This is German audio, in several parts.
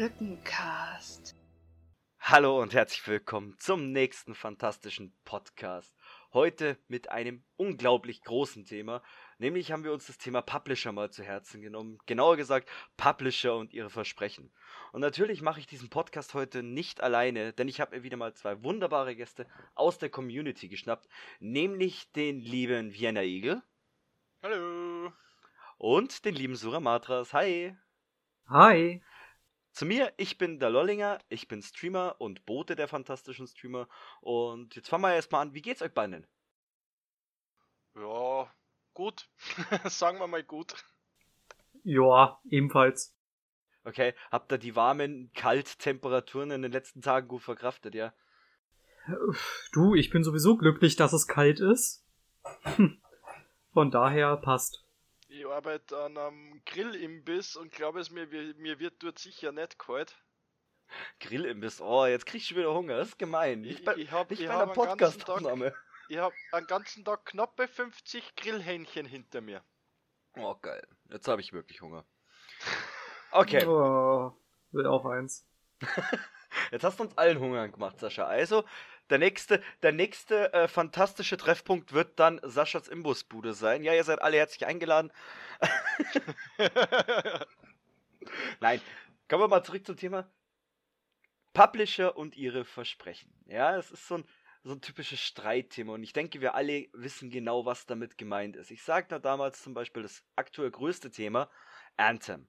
Krippencast. Hallo und herzlich willkommen zum nächsten fantastischen Podcast. Heute mit einem unglaublich großen Thema. Nämlich haben wir uns das Thema Publisher mal zu Herzen genommen. Genauer gesagt, Publisher und ihre Versprechen. Und natürlich mache ich diesen Podcast heute nicht alleine, denn ich habe mir wieder mal zwei wunderbare Gäste aus der Community geschnappt. Nämlich den lieben Vienna Igel. Hallo. Und den lieben Zuramatras. Hi. Hi. Zu mir, ich bin der Lollinger, ich bin Streamer und Bote der fantastischen Streamer. Und jetzt fangen wir erstmal an, wie geht's euch beiden denn? Ja, gut. Sagen wir mal gut. Ja, ebenfalls. Okay, habt ihr die warmen Kalttemperaturen in den letzten Tagen gut verkraftet, ja? Du, ich bin sowieso glücklich, dass es kalt ist. Von daher passt. Ich arbeite an einem Grillimbiss und glaube es mir wird dort sicher nicht kalt. Grillimbiss, oh, jetzt kriegst du wieder Hunger, das ist gemein. Ich hab Podcast-Aufnahme. Ich habe einen ganzen Tag knappe 50 Grillhähnchen hinter mir. Oh, geil. Jetzt habe ich wirklich Hunger. Okay. Oh, will auch eins. Jetzt hast du uns allen Hunger gemacht, Sascha. Also, der nächste fantastische Treffpunkt wird dann Saschas Imbusbude sein. Ja, ihr seid alle herzlich eingeladen. Nein, kommen wir mal zurück zum Thema Publisher und ihre Versprechen. Ja, es ist so ein typisches Streitthema und ich denke, wir alle wissen genau, was damit gemeint ist. Ich sagte damals zum Beispiel das aktuell größte Thema, Anthem.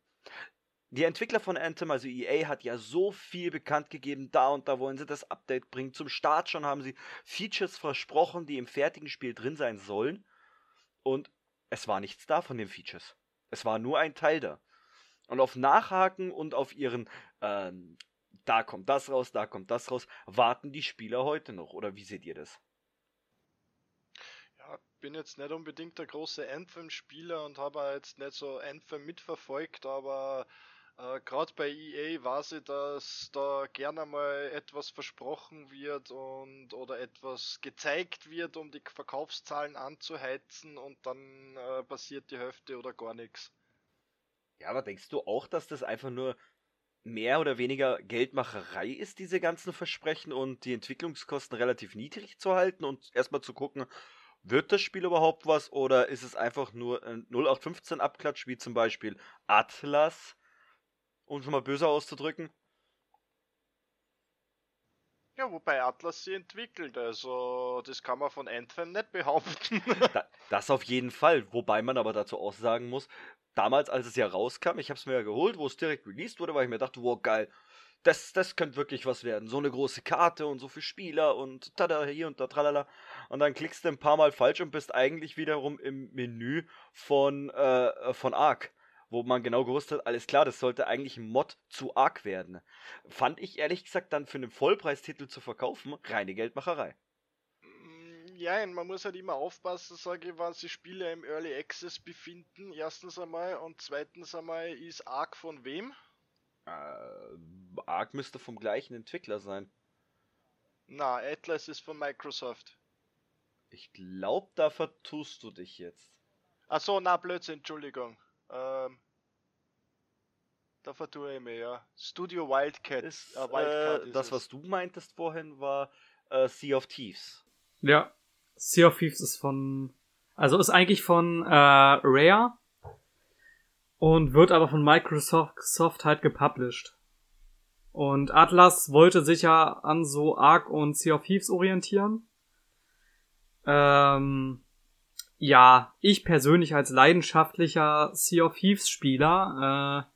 Die Entwickler von Anthem, also EA, hat ja so viel bekannt gegeben, da und da wollen sie das Update bringen. Zum Start schon haben sie Features versprochen, die im fertigen Spiel drin sein sollen. Und es war nichts da von den Features. Es war nur ein Teil da. Und auf Nachhaken und auf ihren, da kommt das raus, da kommt das raus, warten die Spieler heute noch. Oder wie seht ihr das? Ja, ich bin jetzt nicht unbedingt der große Anthem-Spieler und habe jetzt nicht so Anthem mitverfolgt, aber... gerade bei EA weiß ich, dass da gerne mal etwas versprochen wird oder etwas gezeigt wird, um die Verkaufszahlen anzuheizen und dann passiert die Hälfte oder gar nichts. Ja, aber denkst du auch, dass das einfach nur mehr oder weniger Geldmacherei ist, diese ganzen Versprechen und die Entwicklungskosten relativ niedrig zu halten und erstmal zu gucken, wird das Spiel überhaupt was oder ist es einfach nur ein 0815-Abklatsch wie zum Beispiel Atlas? Um schon mal böse auszudrücken. Ja, wobei Atlas sie entwickelt, also das kann man von Anthem nicht behaupten. Das auf jeden Fall, wobei man aber dazu auch sagen muss, damals als es ja rauskam, ich hab's mir ja geholt, wo es direkt released wurde, weil ich mir dachte, wow geil, das könnte wirklich was werden, so eine große Karte und so viele Spieler und tada hier und da tralala und dann klickst du ein paar Mal falsch und bist eigentlich wiederum im Menü von Ark. Wo man genau gewusst hat, alles klar, das sollte eigentlich ein Mod zu Ark werden. Fand ich ehrlich gesagt dann für einen Vollpreistitel zu verkaufen, reine Geldmacherei. Ja, man muss halt immer aufpassen, sage ich, wann sich Spiele im Early Access befinden, erstens einmal, und zweitens einmal, ist Ark von wem? Ark müsste vom gleichen Entwickler sein. Na, Atlas ist von Microsoft. Ich glaube, da vertust du dich jetzt. Achso, na Blödsinn, Entschuldigung. Da vertue ich mir, ja. Studio Wildcat. Wildcat ist das, was du meintest vorhin, war Sea of Thieves. Ja, Sea of Thieves ist eigentlich von Rare und wird aber von Microsoft halt gepublished. Und Atlas wollte sich ja an so Ark und Sea of Thieves orientieren. Ja, ich persönlich als leidenschaftlicher Sea of Thieves-Spieler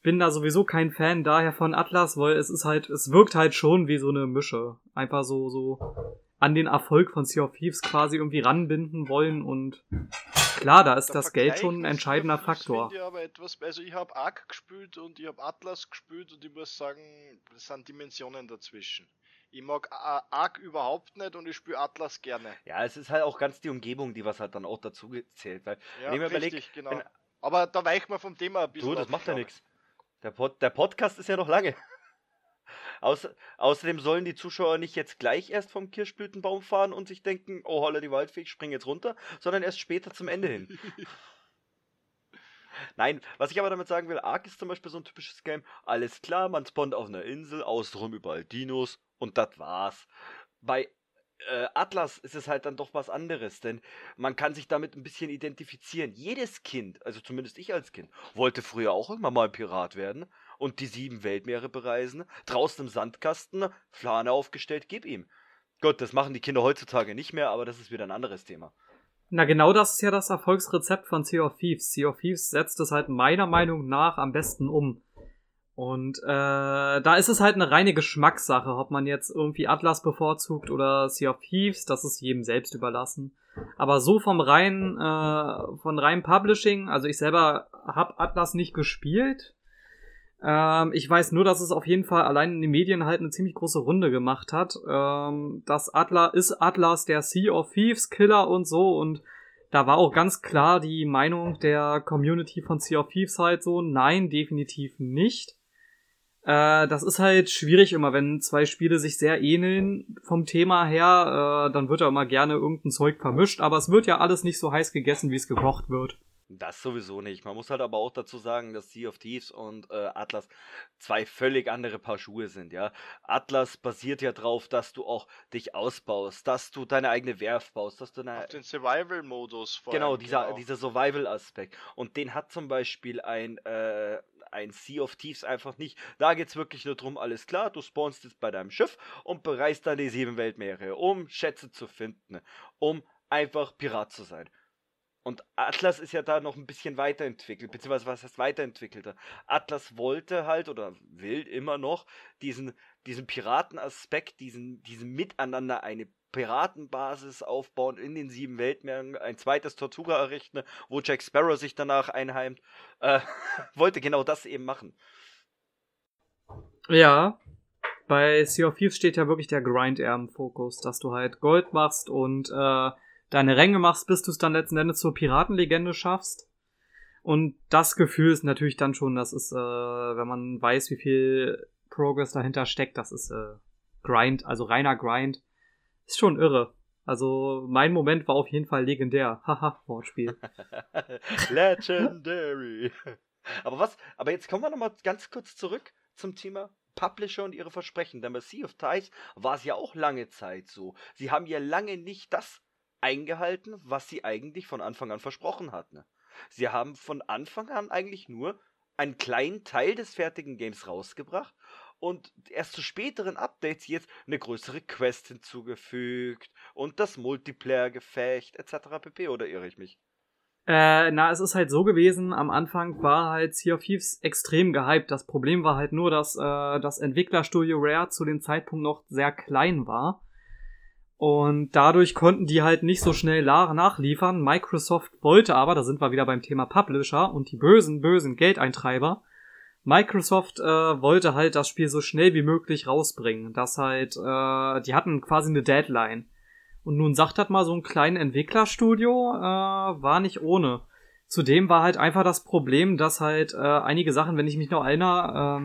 bin da sowieso kein Fan daher von Atlas, weil es wirkt halt schon wie so eine Mische. Einfach so an den Erfolg von Sea of Thieves quasi irgendwie ranbinden wollen und klar, da ist das Geld schon ein entscheidender Faktor. Ich habe Ark gespielt und ich habe Atlas gespielt und ich muss sagen, es sind Dimensionen dazwischen. Ich mag Ark überhaupt nicht und ich spiele Atlas gerne. Ja, es ist halt auch ganz die Umgebung, die was halt dann auch dazu gezählt. Weil, ja, richtig, genau. Aber da weicht man vom Thema ein bisschen. Du, das macht ja nichts. Der Podcast ist ja noch lange. Außerdem sollen die Zuschauer nicht jetzt gleich erst vom Kirschblütenbaum fahren und sich denken, oh holla die Waldfee, ich spring jetzt runter, sondern erst später zum Ende hin. Nein, was ich aber damit sagen will, Ark ist zum Beispiel so ein typisches Game. Alles klar, man spawnt auf einer Insel, außenrum überall Dinos und das war's. Bei Atlas ist es halt dann doch was anderes, denn man kann sich damit ein bisschen identifizieren. Jedes Kind, also zumindest ich als Kind, wollte früher auch irgendwann mal Pirat werden und die 7 Weltmeere bereisen, draußen im Sandkasten, Flane aufgestellt, gib ihm. Gott, das machen die Kinder heutzutage nicht mehr, aber das ist wieder ein anderes Thema. Na genau, das ist ja das Erfolgsrezept von Sea of Thieves. Sea of Thieves setzt es halt meiner Meinung nach am besten um. Und da ist es halt eine reine Geschmackssache, ob man jetzt irgendwie Atlas bevorzugt oder Sea of Thieves, das ist jedem selbst überlassen. Aber so vom reinen Publishing, also ich selber habe Atlas nicht gespielt. Ich weiß nur, dass es auf jeden Fall allein in den Medien halt eine ziemlich große Runde gemacht hat. Atlas ist der Sea of Thieves Killer und so, und da war auch ganz klar die Meinung der Community von Sea of Thieves halt so, nein, definitiv nicht. Das ist halt schwierig immer, wenn zwei Spiele sich sehr ähneln vom Thema her, dann wird ja immer gerne irgendein Zeug vermischt, aber es wird ja alles nicht so heiß gegessen, wie es gekocht wird. Das sowieso nicht. Man muss halt aber auch dazu sagen, dass Sea of Thieves und Atlas zwei völlig andere Paar Schuhe sind, ja. Atlas basiert ja drauf, dass du auch dich ausbaust, dass du deine eigene Werft baust, dass du auf den Survival-Modus vor allem. Genau, dieser Survival-Aspekt. Und den hat zum Beispiel ein Sea of Thieves einfach nicht. Da geht's wirklich nur drum, alles klar, du spawnst jetzt bei deinem Schiff und bereist dann die 7 Weltmeere, um Schätze zu finden, um einfach Pirat zu sein. Und Atlas ist ja da noch ein bisschen weiterentwickelt, beziehungsweise was heißt weiterentwickelter? Atlas wollte halt oder will immer noch diesen Piratenaspekt, diesen Miteinander, eine Piratenbasis aufbauen in den 7 Weltmeeren, ein zweites Tortuga errichten, wo Jack Sparrow sich danach einheimt, wollte genau das eben machen. Ja, bei Sea of Thieves steht ja wirklich der Grind eher im Fokus, dass du halt Gold machst und deine Ränge machst, bis du es dann letzten Endes zur Piratenlegende schaffst. Und das Gefühl ist natürlich dann schon, das ist, wenn man weiß, wie viel Progress dahinter steckt, das ist Grind, also reiner Grind. Ist schon irre. Also mein Moment war auf jeden Fall legendär. Haha, Wortspiel. Legendary. Aber jetzt kommen wir nochmal ganz kurz zurück zum Thema Publisher und ihre Versprechen. Denn bei Sea of Thieves war es ja auch lange Zeit so. Sie haben ja lange nicht das eingehalten, was sie eigentlich von Anfang an versprochen hatten. Sie haben von Anfang an eigentlich nur einen kleinen Teil des fertigen Games rausgebracht und erst zu späteren Updates jetzt eine größere Quest hinzugefügt und das Multiplayer-Gefecht etc. pp. Oder irre ich mich? Es ist halt so gewesen, am Anfang war halt Sea of Thieves extrem gehypt. Das Problem war halt nur, dass das Entwicklerstudio Rare zu dem Zeitpunkt noch sehr klein war. Und dadurch konnten die halt nicht so schnell nachliefern. Microsoft wollte aber, da sind wir wieder beim Thema Publisher und die bösen Geldeintreiber. Microsoft wollte halt das Spiel so schnell wie möglich rausbringen. Das halt, die hatten quasi eine Deadline. Und nun sagt das mal, so ein kleines Entwicklerstudio war nicht ohne. Zudem war halt einfach das Problem, dass halt einige Sachen, wenn ich mich noch erinnere,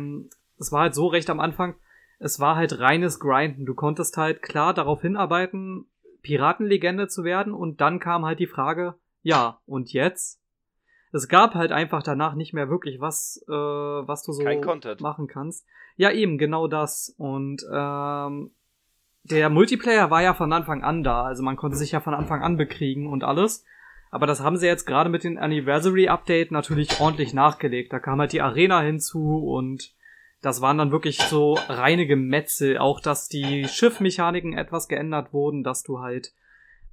es war halt so recht am Anfang, es war halt reines Grinden. Du konntest halt klar darauf hinarbeiten, Piratenlegende zu werden. Und dann kam halt die Frage, ja, und jetzt? Es gab halt einfach danach nicht mehr wirklich was, was du so machen kannst. Ja, eben, genau das. Und der Multiplayer war ja von Anfang an da. Also man konnte sich ja von Anfang an bekriegen und alles. Aber das haben sie jetzt gerade mit dem Anniversary-Update natürlich ordentlich nachgelegt. Da kam halt die Arena hinzu und das waren dann wirklich so reine Gemetzel, auch dass die Schiffmechaniken etwas geändert wurden, dass du halt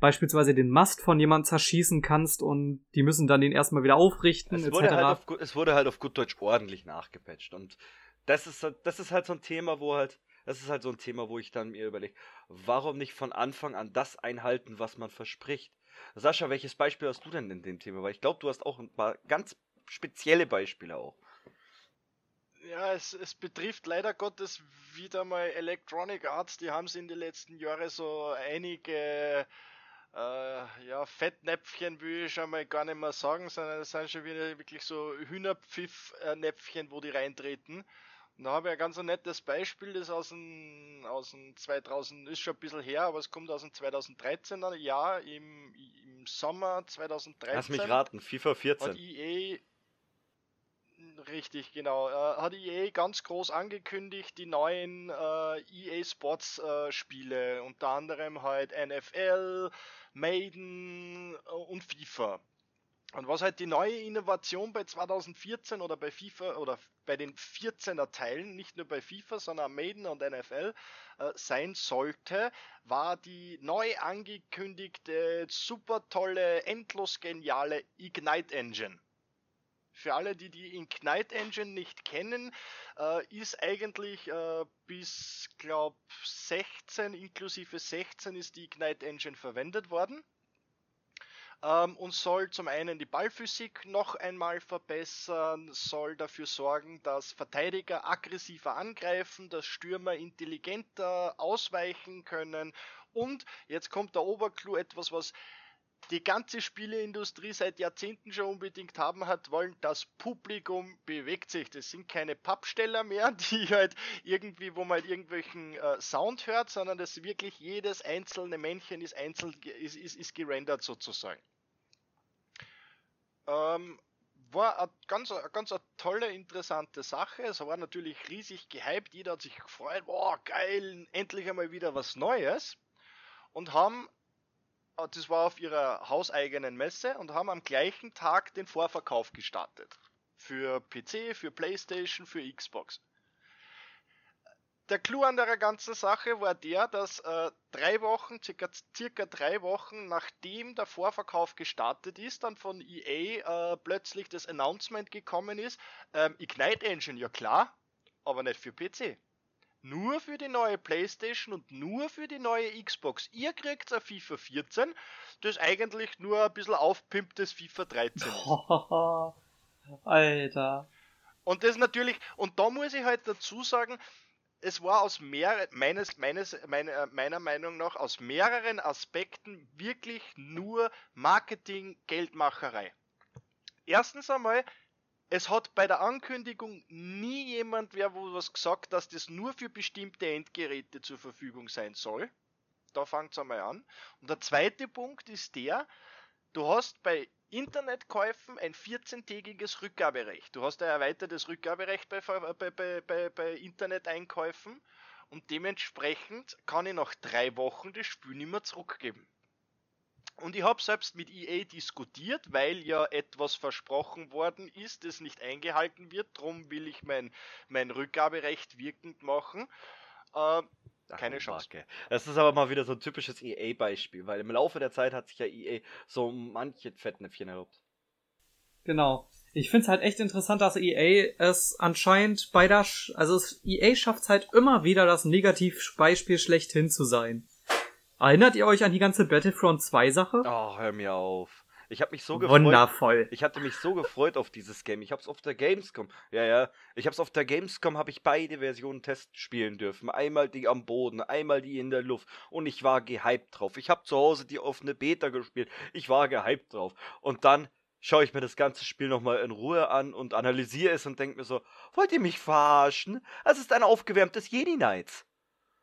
beispielsweise den Mast von jemandem zerschießen kannst und die müssen dann den erstmal wieder aufrichten, etc. Es wurde halt auf gut Deutsch ordentlich nachgepatcht und das ist halt so ein Thema, wo ich dann mir überlege, warum nicht von Anfang an das einhalten, was man verspricht. Sascha, welches Beispiel hast du denn in dem Thema? Weil ich glaube, du hast auch ein paar ganz spezielle Beispiele auch. Ja, es betrifft leider Gottes wieder mal Electronic Arts. Die haben es in den letzten Jahren so einige Fettnäpfchen, will ich schon mal gar nicht mehr sagen, sondern es sind schon wieder wirklich so Hühnerpfiff-Näpfchen, wo die reintreten. Und da habe ich ein ganz nettes Beispiel, das aus dem 2000, ist schon ein bisschen her, aber es kommt aus dem 2013er Jahr, im Sommer 2013. Lass mich raten, FIFA 14. Und EA Richtig, genau. Hat EA ganz groß angekündigt, die neuen EA Sports Spiele, unter anderem halt NFL, Madden und FIFA. Und was halt die neue Innovation bei 2014 oder bei FIFA oder bei den 14er Teilen, nicht nur bei FIFA, sondern Madden und NFL sein sollte, war die neu angekündigte, super tolle, endlos geniale Ignite Engine. Für alle, die die Ignite Engine nicht kennen, ist eigentlich bis, glaube 16, inklusive 16 ist die Ignite Engine verwendet worden. Und soll zum einen die Ballphysik noch einmal verbessern, soll dafür sorgen, dass Verteidiger aggressiver angreifen, dass Stürmer intelligenter ausweichen können. Und jetzt kommt der Oberclou, etwas, was die ganze Spieleindustrie seit Jahrzehnten schon unbedingt haben hat wollen, das Publikum bewegt sich. Das sind keine Pappsteller mehr, die halt irgendwie, wo man halt irgendwelchen Sound hört, sondern das wirklich jedes einzelne Männchen ist einzeln, ist gerendert sozusagen. War eine ganz tolle, interessante Sache. Es war natürlich riesig gehypt. Jeder hat sich gefreut, boah, geil, endlich einmal wieder was Neues. Und haben... Das war auf ihrer hauseigenen Messe und haben am gleichen Tag den Vorverkauf gestartet. Für PC, für PlayStation, für Xbox. Der Clou an der ganzen Sache war der, dass 3 Wochen, circa 3 Wochen nachdem der Vorverkauf gestartet ist, dann von EA plötzlich das Announcement gekommen ist, Ignite Engine, ja klar, aber nicht für PC. Nur für die neue Playstation und nur für die neue Xbox. Ihr kriegt ein FIFA 14, das eigentlich nur ein bisschen aufpimptes FIFA 13 ist. Oh, Alter. Und das natürlich, und da muss ich halt dazu sagen, es war aus meiner Meinung nach aus mehreren Aspekten wirklich nur Marketing-Geldmacherei. Erstens einmal, es hat bei der Ankündigung nie jemand wer was gesagt, dass das nur für bestimmte Endgeräte zur Verfügung sein soll. Da fängt's einmal an. Und der zweite Punkt ist der, du hast bei Internetkäufen ein 14-tägiges Rückgaberecht. Du hast ein erweitertes Rückgaberecht bei Interneteinkäufen und dementsprechend kann ich nach 3 Wochen das Spiel nicht mehr zurückgeben. Und ich habe selbst mit EA diskutiert, weil ja etwas versprochen worden ist, das nicht eingehalten wird. Drum will ich mein Rückgaberecht wirkend machen. Keine Chance. Marke. Das ist aber mal wieder so ein typisches EA-Beispiel, weil im Laufe der Zeit hat sich ja EA so manche Fettnäpfchen erlaubt. Genau. Ich finde es halt echt interessant, dass EA es anscheinend bei der... EA schafft es halt immer wieder, das Negativbeispiel schlechthin zu sein. Erinnert ihr euch an die ganze Battlefront 2 Sache? Oh, hör mir auf. Ich hab mich so gefreut. Wundervoll. Ich hatte mich so gefreut auf dieses Game. Ich hab's auf der Gamescom. Ja. Ich hab's auf der Gamescom, hab ich beide Versionen testspielen dürfen. Einmal die am Boden, einmal die in der Luft. Und ich war gehypt drauf. Ich hab zu Hause die offene Beta gespielt. Ich war gehypt drauf. Und dann schaue ich mir das ganze Spiel nochmal in Ruhe an und analysiere es und denke mir so, wollt ihr mich verarschen? Es ist ein aufgewärmtes Jedi Knights.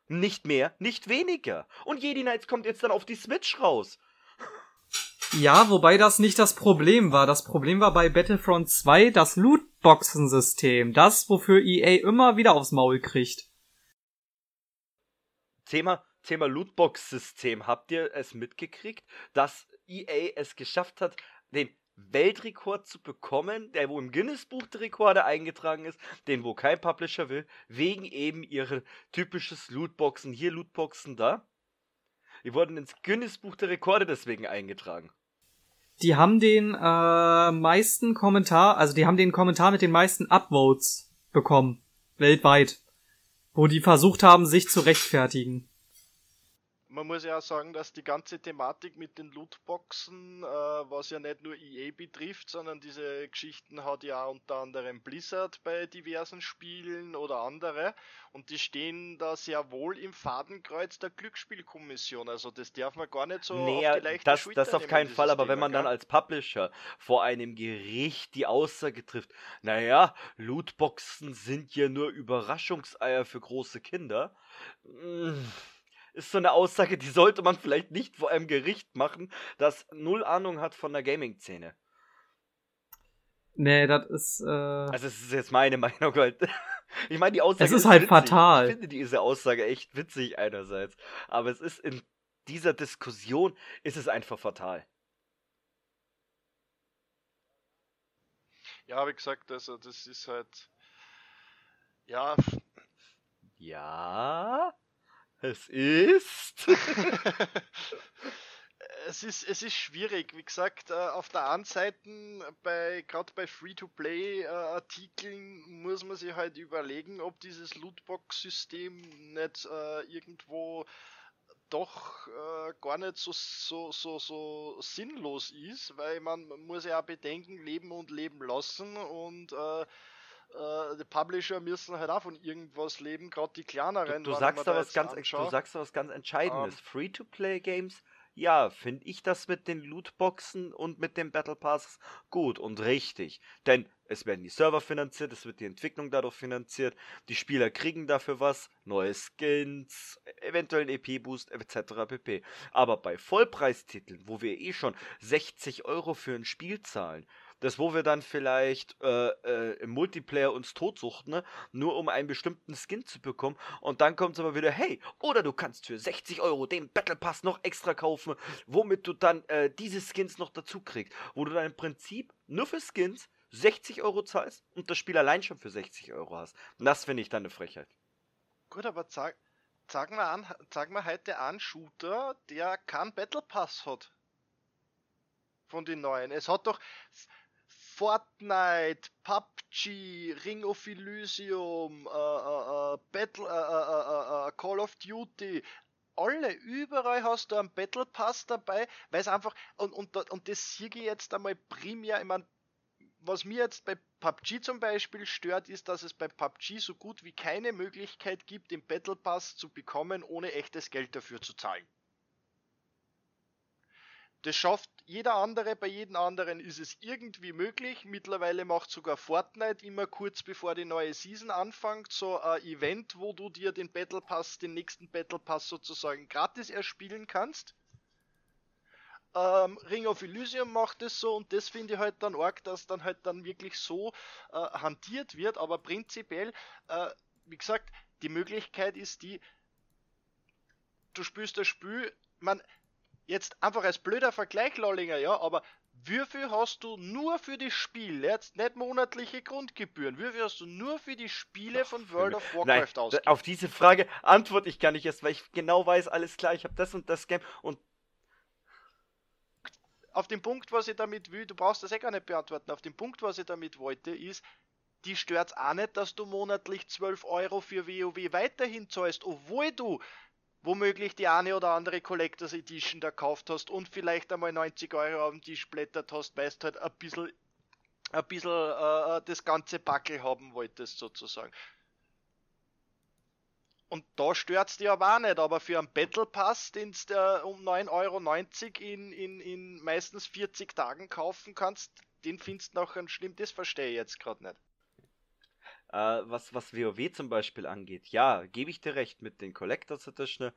Nicht mehr, nicht weniger. Und Jedi Knights kommt jetzt dann auf die Switch raus. Ja, wobei das nicht das Problem war. Das Problem war bei Battlefront 2 das Lootboxen-System. Das, wofür EA immer wieder aufs Maul kriegt. Thema Lootbox-System. Habt ihr es mitgekriegt, dass EA es geschafft hat, den Weltrekord zu bekommen, der wo im Guinness-Buch der Rekorde eingetragen ist, den wo kein Publisher will, wegen eben ihrer typisches Lootboxen, hier Lootboxen, da. Die wurden ins Guinness-Buch der Rekorde deswegen eingetragen. Die haben den Kommentar mit den meisten Upvotes bekommen, weltweit, wo die versucht haben, sich zu rechtfertigen. Man muss ja auch sagen, dass die ganze Thematik mit den Lootboxen, was ja nicht nur EA betrifft, sondern diese Geschichten hat ja unter anderem Blizzard bei diversen Spielen oder andere. Und die stehen da sehr wohl im Fadenkreuz der Glücksspielkommission. Also das darf man gar nicht so auf die leichte Schulter nehmen. Das auf keinen Fall, aber wenn man dann als Publisher vor einem Gericht die Aussage trifft, naja, Lootboxen sind ja nur Überraschungseier für große Kinder. Ist so eine Aussage, die sollte man vielleicht nicht vor einem Gericht machen, das null Ahnung hat von der Gaming-Szene. Nee, das ist... Also es ist jetzt meine Meinung halt. Ich meine, die Aussage ist halt witzig. Fatal. Ich finde diese Aussage echt witzig einerseits. Aber es ist in dieser Diskussion ist es einfach fatal. Ja, wie gesagt, also das ist halt... Ja... Ja... Es ist... Es ist schwierig, wie gesagt, auf der einen Seite, gerade bei Free-to-Play-Artikeln muss man sich halt überlegen, ob dieses Lootbox-System nicht irgendwo doch gar nicht so sinnlos ist, weil man muss ja auch bedenken, leben und leben lassen und die Publisher müssen halt auch von irgendwas leben, gerade die kleineren. Du sagst da was ganz Entscheidendes. Free-to-Play-Games... Ja, finde ich das mit den Lootboxen und mit dem Battle Pass gut und richtig. Denn es werden die Server finanziert, es wird die Entwicklung dadurch finanziert, die Spieler kriegen dafür was, neue Skins, eventuell einen EP-Boost, etc. pp. Aber bei Vollpreistiteln, wo wir eh schon 60 € für ein Spiel zahlen, das wo wir dann vielleicht im Multiplayer uns totsuchten, ne? Nur um einen bestimmten Skin zu bekommen. Und dann kommt es aber wieder, hey, oder du kannst für 60 € den Battle Pass noch extra kaufen, womit du dann diese Skins noch dazu kriegst. Wo du dann im Prinzip nur für Skins 60 € zahlst und das Spiel allein schon für 60 € hast. Und das finde ich dann eine Frechheit. Gut, aber sag mal heute einen Shooter, der keinen Battle Pass hat. Von den neuen. Es hat doch... Fortnite, PUBG, Ring of Elysium, Call of Duty, alle, überall hast du einen Battle Pass dabei, weil es einfach, und das sehe ich jetzt einmal primär, ich meine, was mir jetzt bei PUBG zum Beispiel stört, ist, dass es bei PUBG so gut wie keine Möglichkeit gibt, den Battle Pass zu bekommen, ohne echtes Geld dafür zu zahlen. Das schafft jeder andere, bei jedem anderen ist es irgendwie möglich. Mittlerweile macht sogar Fortnite immer kurz bevor die neue Season anfängt, so ein Event, wo du dir den Battle Pass, den nächsten Battle Pass sozusagen gratis erspielen kannst. Ring of Elysium macht es so und das finde ich halt dann arg, dass dann halt dann wirklich so hantiert wird. Aber prinzipiell, wie gesagt, die Möglichkeit ist die, du spielst das Spiel, man... Jetzt einfach als blöder Vergleich, Lollinger, ja, aber wie viel hast du nur für die Spiele, jetzt nicht monatliche Grundgebühren, wie viel hast du nur für die Spiele von World of Warcraft ausgegeben? Auf diese Frage antworte ich gar nicht erst, weil ich genau weiß, alles klar, ich habe das und das Game und... Auf den Punkt, was ich damit will, du brauchst das eh gar nicht beantworten, auf den Punkt, was ich damit wollte, ist... Die stört's auch nicht, dass du monatlich 12 € für WoW weiterhin zahlst, obwohl du... womöglich die eine oder andere Collectors Edition da gekauft hast und vielleicht einmal 90 € auf den Tisch blättert hast, weil du halt ein bisschen das ganze Packel haben wolltest sozusagen. Und da stört's dir aber auch nicht, aber für einen Battle Pass, den du um 9,90 € in meistens 40 Tagen kaufen kannst, den findest du nachher schlimm, das verstehe ich jetzt gerade nicht. Was WoW zum Beispiel angeht, ja, gebe ich dir recht, mit den Collectors Edition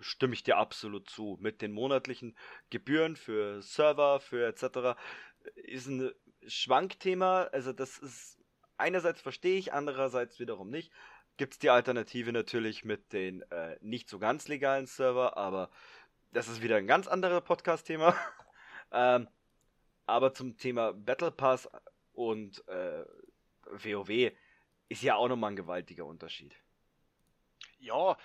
stimme ich dir absolut zu. Mit den monatlichen Gebühren für Server, für etc. ist ein Schwankthema, also das ist, einerseits verstehe ich, andererseits wiederum nicht. Gibt es die Alternative natürlich mit den nicht so ganz legalen Server, aber das ist wieder ein ganz anderes Podcast-Thema. Aber zum Thema Battle Pass und WoW ist ja auch nochmal ein gewaltiger Unterschied. Ja,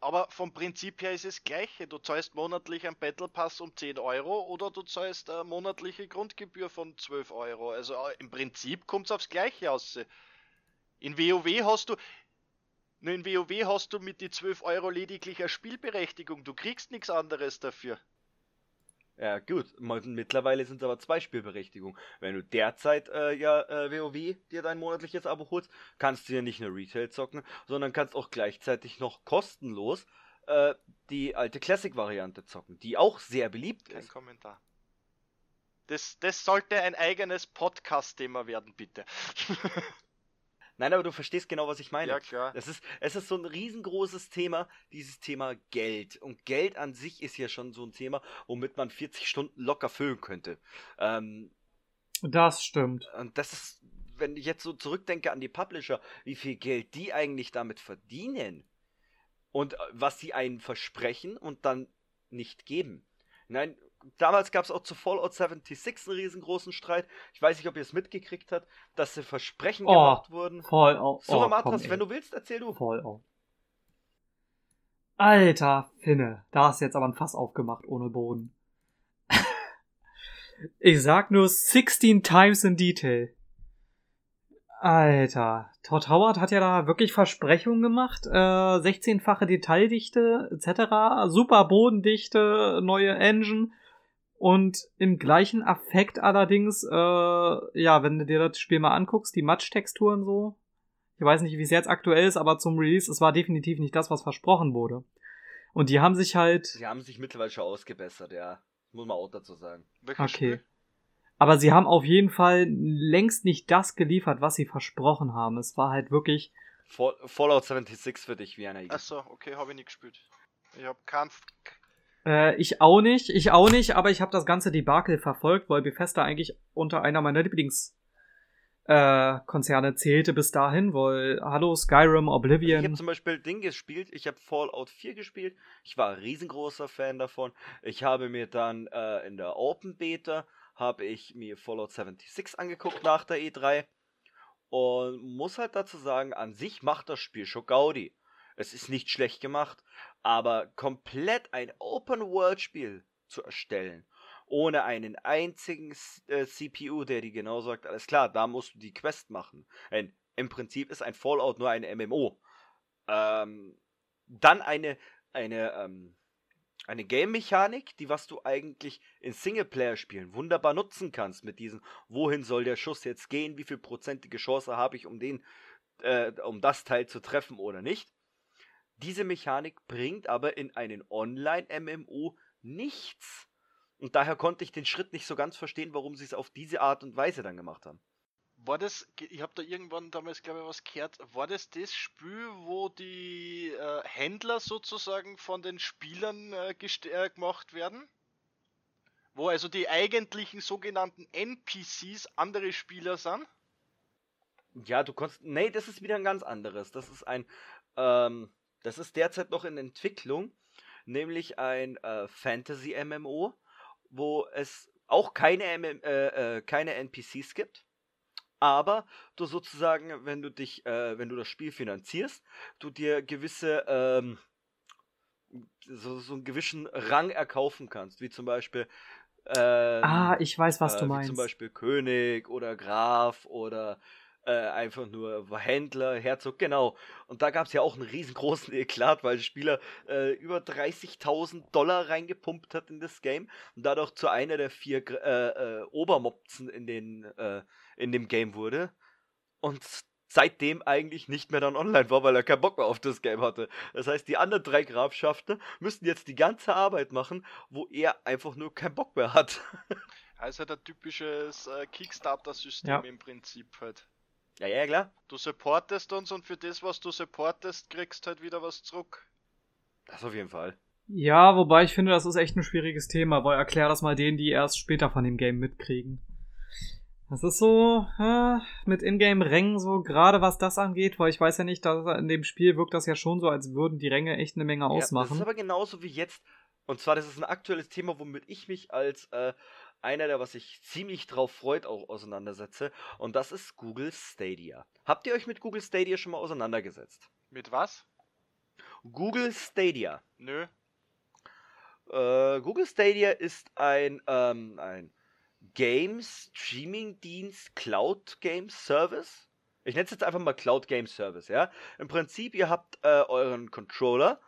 aber vom Prinzip her ist es das Gleiche. Du zahlst monatlich einen Battle Pass um 10 € oder du zahlst eine monatliche Grundgebühr von 12 €. Also im Prinzip kommt es aufs Gleiche aus. In WoW hast du mit die 12 € lediglich eine Spielberechtigung. Du kriegst nichts anderes dafür. Ja gut, mittlerweile sind es aber 2 Spielberechtigungen. Wenn du derzeit WoW dir dein monatliches Abo holst, kannst du dir nicht nur Retail zocken, sondern kannst auch gleichzeitig noch kostenlos die alte Classic-Variante zocken, die auch sehr beliebt ist. Kein Kommentar. Das sollte ein eigenes Podcast-Thema werden, bitte. Nein, aber du verstehst genau, was ich meine. Ja, klar. Es ist so ein riesengroßes Thema, dieses Thema Geld. Und Geld an sich ist ja schon so ein Thema, womit man 40 Stunden locker füllen könnte. Das stimmt. Und das ist, wenn ich jetzt so zurückdenke an die Publisher, wie viel Geld die eigentlich damit verdienen und was sie einen versprechen und dann nicht geben. Nein, damals gab es auch zu Fallout 76 einen riesengroßen Streit. Ich weiß nicht, ob ihr es mitgekriegt habt, dass sie Versprechen gemacht wurden. Fallout. Zuramatras, wenn du willst, erzähl du. Fallout. Alter Finne, da hast du jetzt aber ein Fass aufgemacht ohne Boden. Ich sag nur 16 times in detail. Alter, Todd Howard hat ja da wirklich Versprechungen gemacht, 16-fache Detaildichte etc., super Bodendichte, neue Engine und im gleichen Affekt allerdings, ja, wenn du dir das Spiel mal anguckst, die Matschtexturen so, ich weiß nicht, wie es jetzt aktuell ist, aber zum Release, es war definitiv nicht das, was versprochen wurde. Und die haben sich halt... Sie haben sich mittlerweile schon ausgebessert, ja. Muss man auch dazu sagen. Wirklich okay. Spiel? Aber sie haben auf jeden Fall längst nicht das geliefert, was sie versprochen haben. Es war halt wirklich... Fallout 76 für dich, wie einer. Achso, okay, habe ich nicht gespielt. Ich habe keinen... Ich auch nicht, aber ich habe das ganze Debakel verfolgt, weil Bethesda eigentlich unter einer meiner Lieblingskonzerne zählte bis dahin, weil, hallo, Skyrim, Oblivion... Ich habe zum Beispiel Ding gespielt, ich habe Fallout 4 gespielt, ich war ein riesengroßer Fan davon, ich habe mir dann in der Open Beta... habe ich mir Fallout 76 angeguckt nach der E3 und muss halt dazu sagen, an sich macht das Spiel schon Gaudi. Es ist nicht schlecht gemacht, aber komplett ein Open-World-Spiel zu erstellen, ohne einen einzigen CPU, der dir genau sagt, alles klar, da musst du die Quest machen. Im Prinzip ist ein Fallout nur ein MMO. Dann eine Game-Mechanik, die was du eigentlich in Singleplayer-Spielen wunderbar nutzen kannst mit diesen, wohin soll der Schuss jetzt gehen, wie viel prozentige Chance habe ich, um das Teil zu treffen oder nicht. Diese Mechanik bringt aber in einen Online-MMO nichts. Und daher konnte ich den Schritt nicht so ganz verstehen, warum sie es auf diese Art und Weise dann gemacht haben. War das, ich habe da irgendwann damals, glaube ich, was gehört, war das Spiel, wo die Händler sozusagen von den Spielern gemacht werden? Wo also die eigentlichen sogenannten NPCs andere Spieler sind? Ja, du kannst, nee, das ist wieder ein ganz anderes. Das ist das ist derzeit noch in Entwicklung, nämlich ein Fantasy-MMO, wo es auch keine NPCs gibt. Aber du sozusagen, wenn du das Spiel finanzierst, du dir gewisse, so einen gewissen Rang erkaufen kannst, wie zum Beispiel, ich weiß, was du meinst. Zum Beispiel König oder Graf oder einfach nur Händler, Herzog, genau. Und da gab es ja auch einen riesengroßen Eklat, weil der Spieler über $30,000 reingepumpt hat in das Game und dadurch zu einer der 4 Obermopzen in dem Game wurde und seitdem eigentlich nicht mehr dann online war, weil er keinen Bock mehr auf das Game hatte. Das heißt, die anderen 3 Grafschaften müssten jetzt die ganze Arbeit machen, wo er einfach nur keinen Bock mehr hat. Also ein typisches Kickstarter-System im Prinzip halt. Ja, ja, klar. Du supportest uns und für das, was du supportest, kriegst halt wieder was zurück. Das auf jeden Fall. Ja, wobei ich finde, das ist echt ein schwieriges Thema, weil erklär das mal denen, die erst später von dem Game mitkriegen. Das ist so mit Ingame-Rängen so, gerade was das angeht, weil ich weiß ja nicht, dass in dem Spiel wirkt das ja schon so, als würden die Ränge echt eine Menge ausmachen. Das ist aber genauso wie jetzt, und zwar das ist ein aktuelles Thema, womit ich mich als einer, der was sich ziemlich drauf freut, auch auseinandersetze, und das ist Google Stadia. Habt ihr euch mit Google Stadia schon mal auseinandergesetzt? Mit was? Google Stadia. Nö. Google Stadia ist ein Game-Streaming-Dienst, Cloud-Game-Service. Ich nenne es jetzt einfach mal Cloud-Game-Service, ja. Im Prinzip, ihr habt euren Controller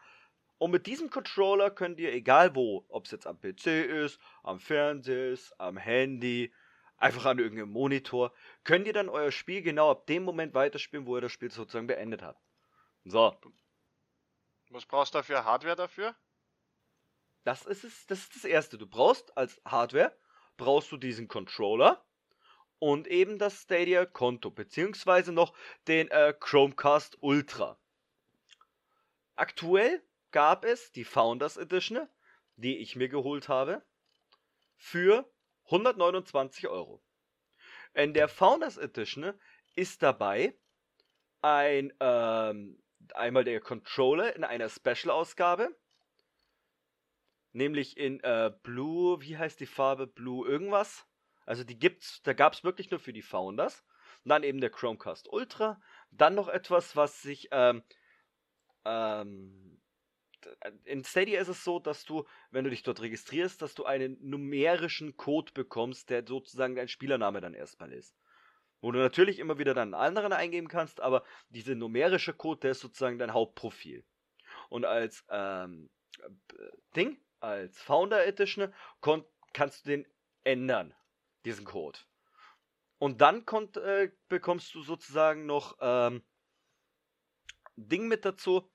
und mit diesem Controller könnt ihr, egal wo, ob es jetzt am PC ist, am Fernseher ist, am Handy, einfach an irgendeinem Monitor, könnt ihr dann euer Spiel genau ab dem Moment weiterspielen, wo ihr das Spiel sozusagen beendet habt. So. Was brauchst du dafür? Hardware dafür? Das ist das Erste. Du brauchst als Hardware... brauchst du diesen Controller und eben das Stadia-Konto, beziehungsweise noch den Chromecast Ultra. Aktuell gab es die Founders Edition, die ich mir geholt habe, für 129 €. In der Founders Edition ist dabei einmal der Controller in einer Special-Ausgabe. Nämlich in Blue, wie heißt die Farbe? Blue irgendwas. Also die gibt's, da gab es wirklich nur für die Founders. Und dann eben der Chromecast Ultra. Dann noch etwas, was sich in Stadia ist es so, dass du, wenn du dich dort registrierst, dass du einen numerischen Code bekommst, der sozusagen dein Spielername dann erstmal ist. Wo du natürlich immer wieder dann einen anderen eingeben kannst, aber dieser numerische Code, der ist sozusagen dein Hauptprofil. Und als als Founder Edition kannst du den ändern, diesen Code. Und dann bekommst du sozusagen noch Ding mit dazu,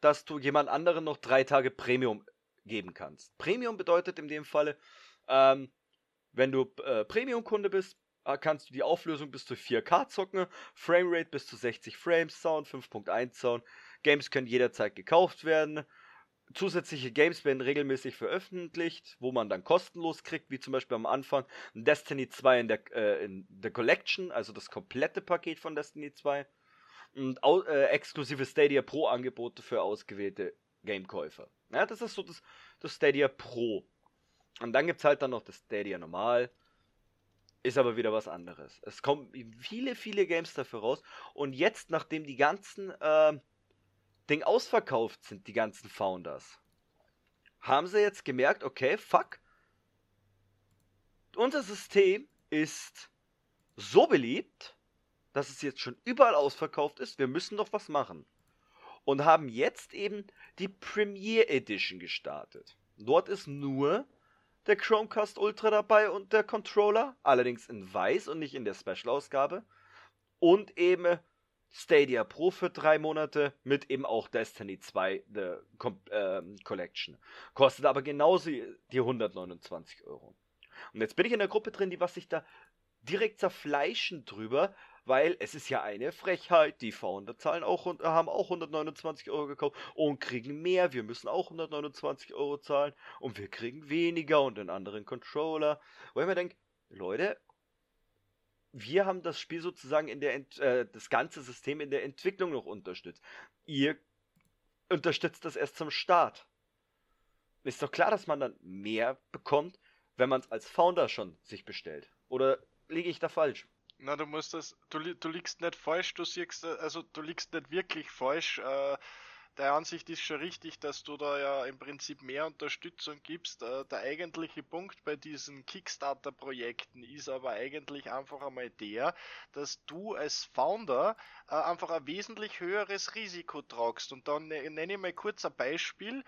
dass du jemand anderen noch 3 Tage Premium geben kannst. Premium bedeutet in dem Falle, wenn du Premium-Kunde bist, kannst du die Auflösung bis zu 4K zocken, Framerate bis zu 60 Frames, Sound 5.1 Sound, Games können jederzeit gekauft werden. Zusätzliche Games werden regelmäßig veröffentlicht, wo man dann kostenlos kriegt, wie zum Beispiel am Anfang Destiny 2 in der Collection, also das komplette Paket von Destiny 2 und exklusive Stadia Pro Angebote für ausgewählte Gamekäufer. Ja, das ist so das Stadia Pro. Und dann gibt es halt dann noch das Stadia Normal, ist aber wieder was anderes. Es kommen viele, viele Games dafür raus und jetzt, nachdem die ganzen Ding ausverkauft sind, die ganzen Founders, haben sie jetzt gemerkt, okay, fuck, unser System ist so beliebt, dass es jetzt schon überall ausverkauft ist, wir müssen doch was machen. Und haben jetzt eben die Premiere Edition gestartet. Dort ist nur der Chromecast Ultra dabei und der Controller, allerdings in weiß und nicht in der Special-Ausgabe. Und eben Stadia Pro für 3 Monate mit eben auch Destiny 2 Collection. Kostet aber genauso die 129 €. Und jetzt bin ich in der Gruppe drin, die was sich da direkt zerfleischen drüber, weil es ist ja eine Frechheit, die Founder zahlen auch und haben auch 129 € gekauft und kriegen mehr, wir müssen auch 129 € zahlen und wir kriegen weniger und einen anderen Controller. Wo ich mir denke, Leute, wir haben das Spiel sozusagen das ganze System in der Entwicklung noch unterstützt. Ihr unterstützt das erst zum Start. Ist doch klar, dass man dann mehr bekommt, wenn man es als Founder schon sich bestellt. Oder liege ich da falsch? Na, du liegst nicht falsch, du liegst nicht wirklich falsch. Der Ansicht ist schon richtig, dass du da ja im Prinzip mehr Unterstützung gibst. Der eigentliche Punkt bei diesen Kickstarter-Projekten ist aber eigentlich einfach einmal der, dass du als Founder einfach ein wesentlich höheres Risiko tragst. Und dann nenne ich mal kurz ein Beispiel.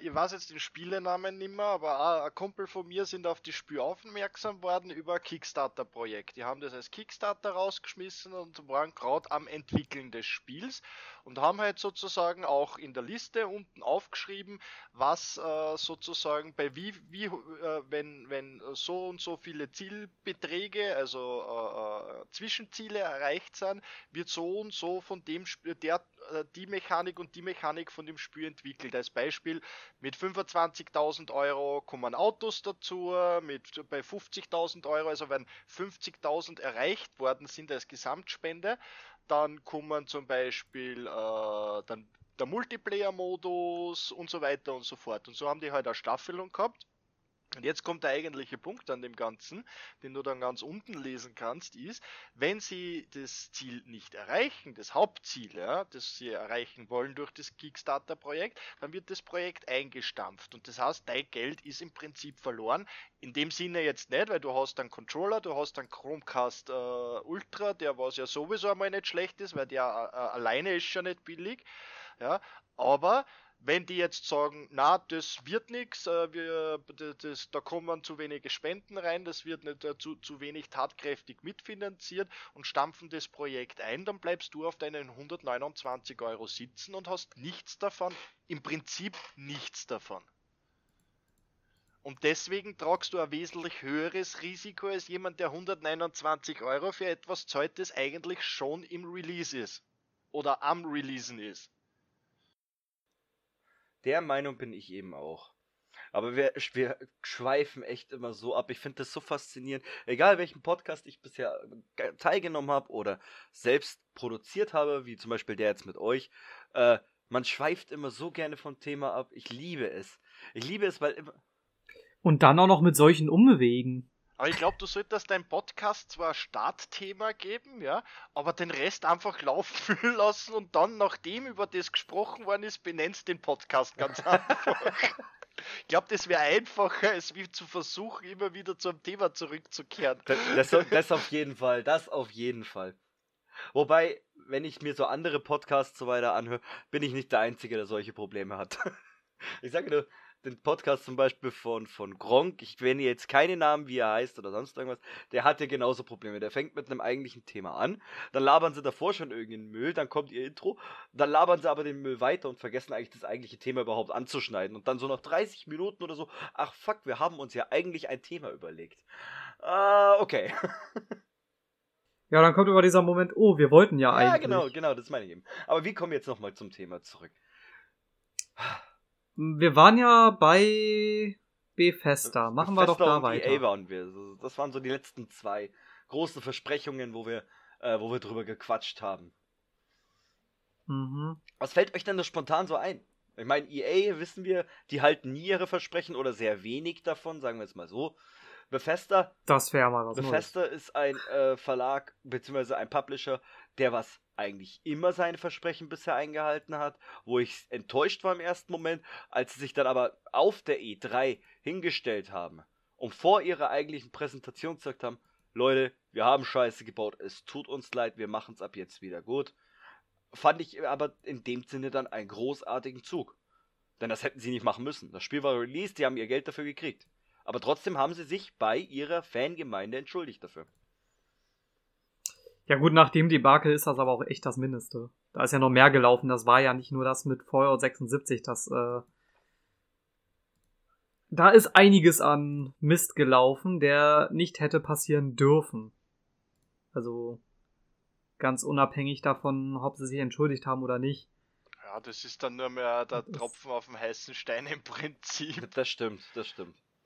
Ich weiß jetzt den Spielenamen nicht mehr, aber auch ein Kumpel von mir sind auf das Spiel aufmerksam worden über ein Kickstarter-Projekt. Die haben das als Kickstarter rausgeschmissen und waren gerade am Entwickeln des Spiels und haben halt sozusagen auch in der Liste unten aufgeschrieben, was sozusagen bei wenn so und so viele Zielbeträge, also Zwischenziele erreicht sind, wird so und so von dem Spiel, die Mechanik und die Mechanik von dem Spiel entwickelt. Als Beispiel, mit 25.000 € kommen Autos dazu, bei 50.000 €, also wenn 50.000 erreicht worden sind als Gesamtspende, dann kommen zum Beispiel dann der Multiplayer-Modus und so weiter und so fort. Und so haben die halt eine Staffelung gehabt. Und jetzt kommt der eigentliche Punkt an dem Ganzen, den du dann ganz unten lesen kannst, ist, wenn sie das Ziel nicht erreichen, das Hauptziel, ja, das sie erreichen wollen durch das Kickstarter-Projekt, dann wird das Projekt eingestampft. Und das heißt, dein Geld ist im Prinzip verloren. In dem Sinne jetzt nicht, weil du hast einen Controller, du hast einen Chromecast Ultra, der was ja sowieso einmal nicht schlecht ist, weil der alleine ist schon nicht billig. Ja, aber wenn die jetzt sagen, na, das wird nichts, da kommen zu wenige Spenden rein, das wird nicht zu wenig tatkräftig mitfinanziert und stampfen das Projekt ein, dann bleibst du auf deinen 129 € sitzen und hast nichts davon, im Prinzip nichts davon. Und deswegen tragst du ein wesentlich höheres Risiko als jemand, der 129 € für etwas zahlt, das eigentlich schon im Release ist. Oder am Releasen ist. Der Meinung bin ich eben auch. Aber wir schweifen echt immer so ab. Ich finde das so faszinierend. Egal welchen Podcast ich bisher teilgenommen habe oder selbst produziert habe, wie zum Beispiel der jetzt mit euch, man schweift immer so gerne vom Thema ab. Ich liebe es. Ich liebe es, weil immer... Und dann auch noch mit solchen Umwegen. Aber ich glaube, du solltest deinem Podcast zwar Startthema geben, ja, aber den Rest einfach laufen lassen und dann, nachdem über das gesprochen worden ist, benennst den Podcast ganz einfach. Ich glaube, das wäre einfacher, als wie zu versuchen, immer wieder zum Thema zurückzukehren. Das auf jeden Fall, das auf jeden Fall. Wobei, wenn ich mir so andere Podcasts so weiter anhöre, bin ich nicht der Einzige, der solche Probleme hat. Ich sage nur... Den Podcast zum Beispiel von Gronk, ich nenne jetzt keine Namen, wie er heißt oder sonst irgendwas, der hat ja genauso Probleme. Der fängt mit einem eigentlichen Thema an, dann labern sie davor schon irgendeinen Müll, dann kommt ihr Intro, dann labern sie aber den Müll weiter und vergessen eigentlich das eigentliche Thema überhaupt anzuschneiden. Und dann so nach 30 Minuten oder so, ach fuck, wir haben uns ja eigentlich ein Thema überlegt. Okay. Ja, dann kommt über dieser Moment, oh, wir wollten ja eigentlich. Ja, genau, das meine ich eben. Aber wir kommen jetzt nochmal zum Thema zurück. Wir waren ja bei Bethesda. Machen wir doch da weiter. EA waren wir. Das waren so die letzten zwei großen Versprechungen, wo wir drüber gequatscht haben. Mhm. Was fällt euch denn da spontan so ein? Ich meine, EA, wissen wir, die halten nie ihre Versprechen oder sehr wenig davon, sagen wir es mal so. Bethesda. Das wäre mal was Neues. Bethesda ist ein Verlag bzw. ein Publisher, der was eigentlich immer seine Versprechen bisher eingehalten hat, wo ich enttäuscht war im ersten Moment, als sie sich dann aber auf der E3 hingestellt haben und vor ihrer eigentlichen Präsentation gesagt haben, Leute, wir haben Scheiße gebaut, es tut uns leid, wir machen es ab jetzt wieder gut, fand ich aber in dem Sinne dann einen großartigen Zug. Denn das hätten sie nicht machen müssen. Das Spiel war released, die haben ihr Geld dafür gekriegt. Aber trotzdem haben sie sich bei ihrer Fangemeinde entschuldigt dafür. Ja gut, nach dem Debakel ist das aber auch echt das Mindeste. Da ist ja noch mehr gelaufen. Das war ja nicht nur das mit Fallout 76. Da ist einiges an Mist gelaufen, der nicht hätte passieren dürfen. Also ganz unabhängig davon, ob sie sich entschuldigt haben oder nicht. Ja, das ist dann nur mehr der Tropfen auf dem heißen Stein im Prinzip. Das stimmt.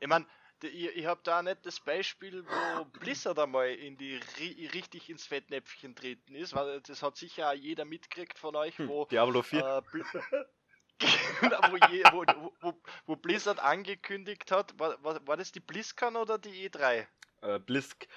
Ich meine... Ich habe da nicht das Beispiel, wo Blizzard einmal richtig ins Fettnäpfchen treten ist, weil das hat sicher jeder mitgekriegt von euch, wo Diablo 4. Wo Blizzard angekündigt hat, war das die BlizzCon oder die E3?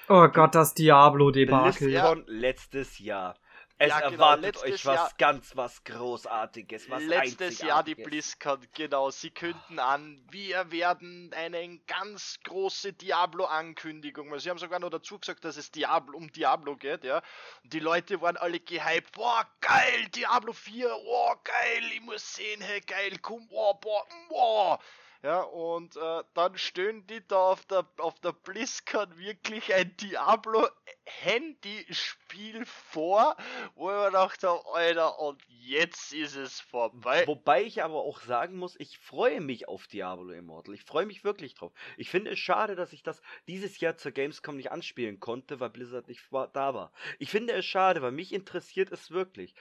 Oh Gott, das Diablo-Debakel. BlizzCon letztes Jahr. Erwartet euch was Großartiges, was letztes Jahr die BlizzCon, genau. Sie künden an, wir werden eine ganz große Diablo-Ankündigung. Sie haben sogar noch dazu gesagt, dass es um Diablo geht, ja. Und die Leute waren alle gehypt. Boah, geil, Diablo 4, oh, geil, ich muss sehen, hey, geil, komm, oh, boah, boah. Ja, und dann stöhnen die da auf der BlizzCon wirklich ein Diablo-Handyspiel vor, wo ich mir dachte, Alter, und jetzt ist es vorbei. Wobei ich aber auch sagen muss, ich freue mich auf Diablo Immortal. Ich freue mich wirklich drauf. Ich finde es schade, dass ich das dieses Jahr zur Gamescom nicht anspielen konnte, weil Blizzard nicht da war. Ich finde es schade, weil mich interessiert es wirklich.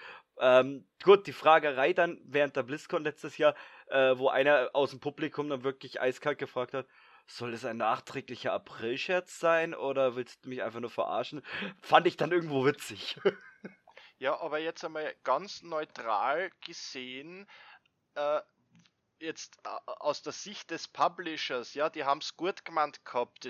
Gut, die Fragerei dann während der BlizzCon letztes Jahr, wo einer aus dem Publikum dann wirklich eiskalt gefragt hat, soll es ein nachträglicher April-Scherz sein oder willst du mich einfach nur verarschen? Fand ich dann irgendwo witzig. Ja, aber jetzt einmal ganz neutral gesehen, jetzt aus der Sicht des Publishers, ja, die haben es gut gemeint gehabt,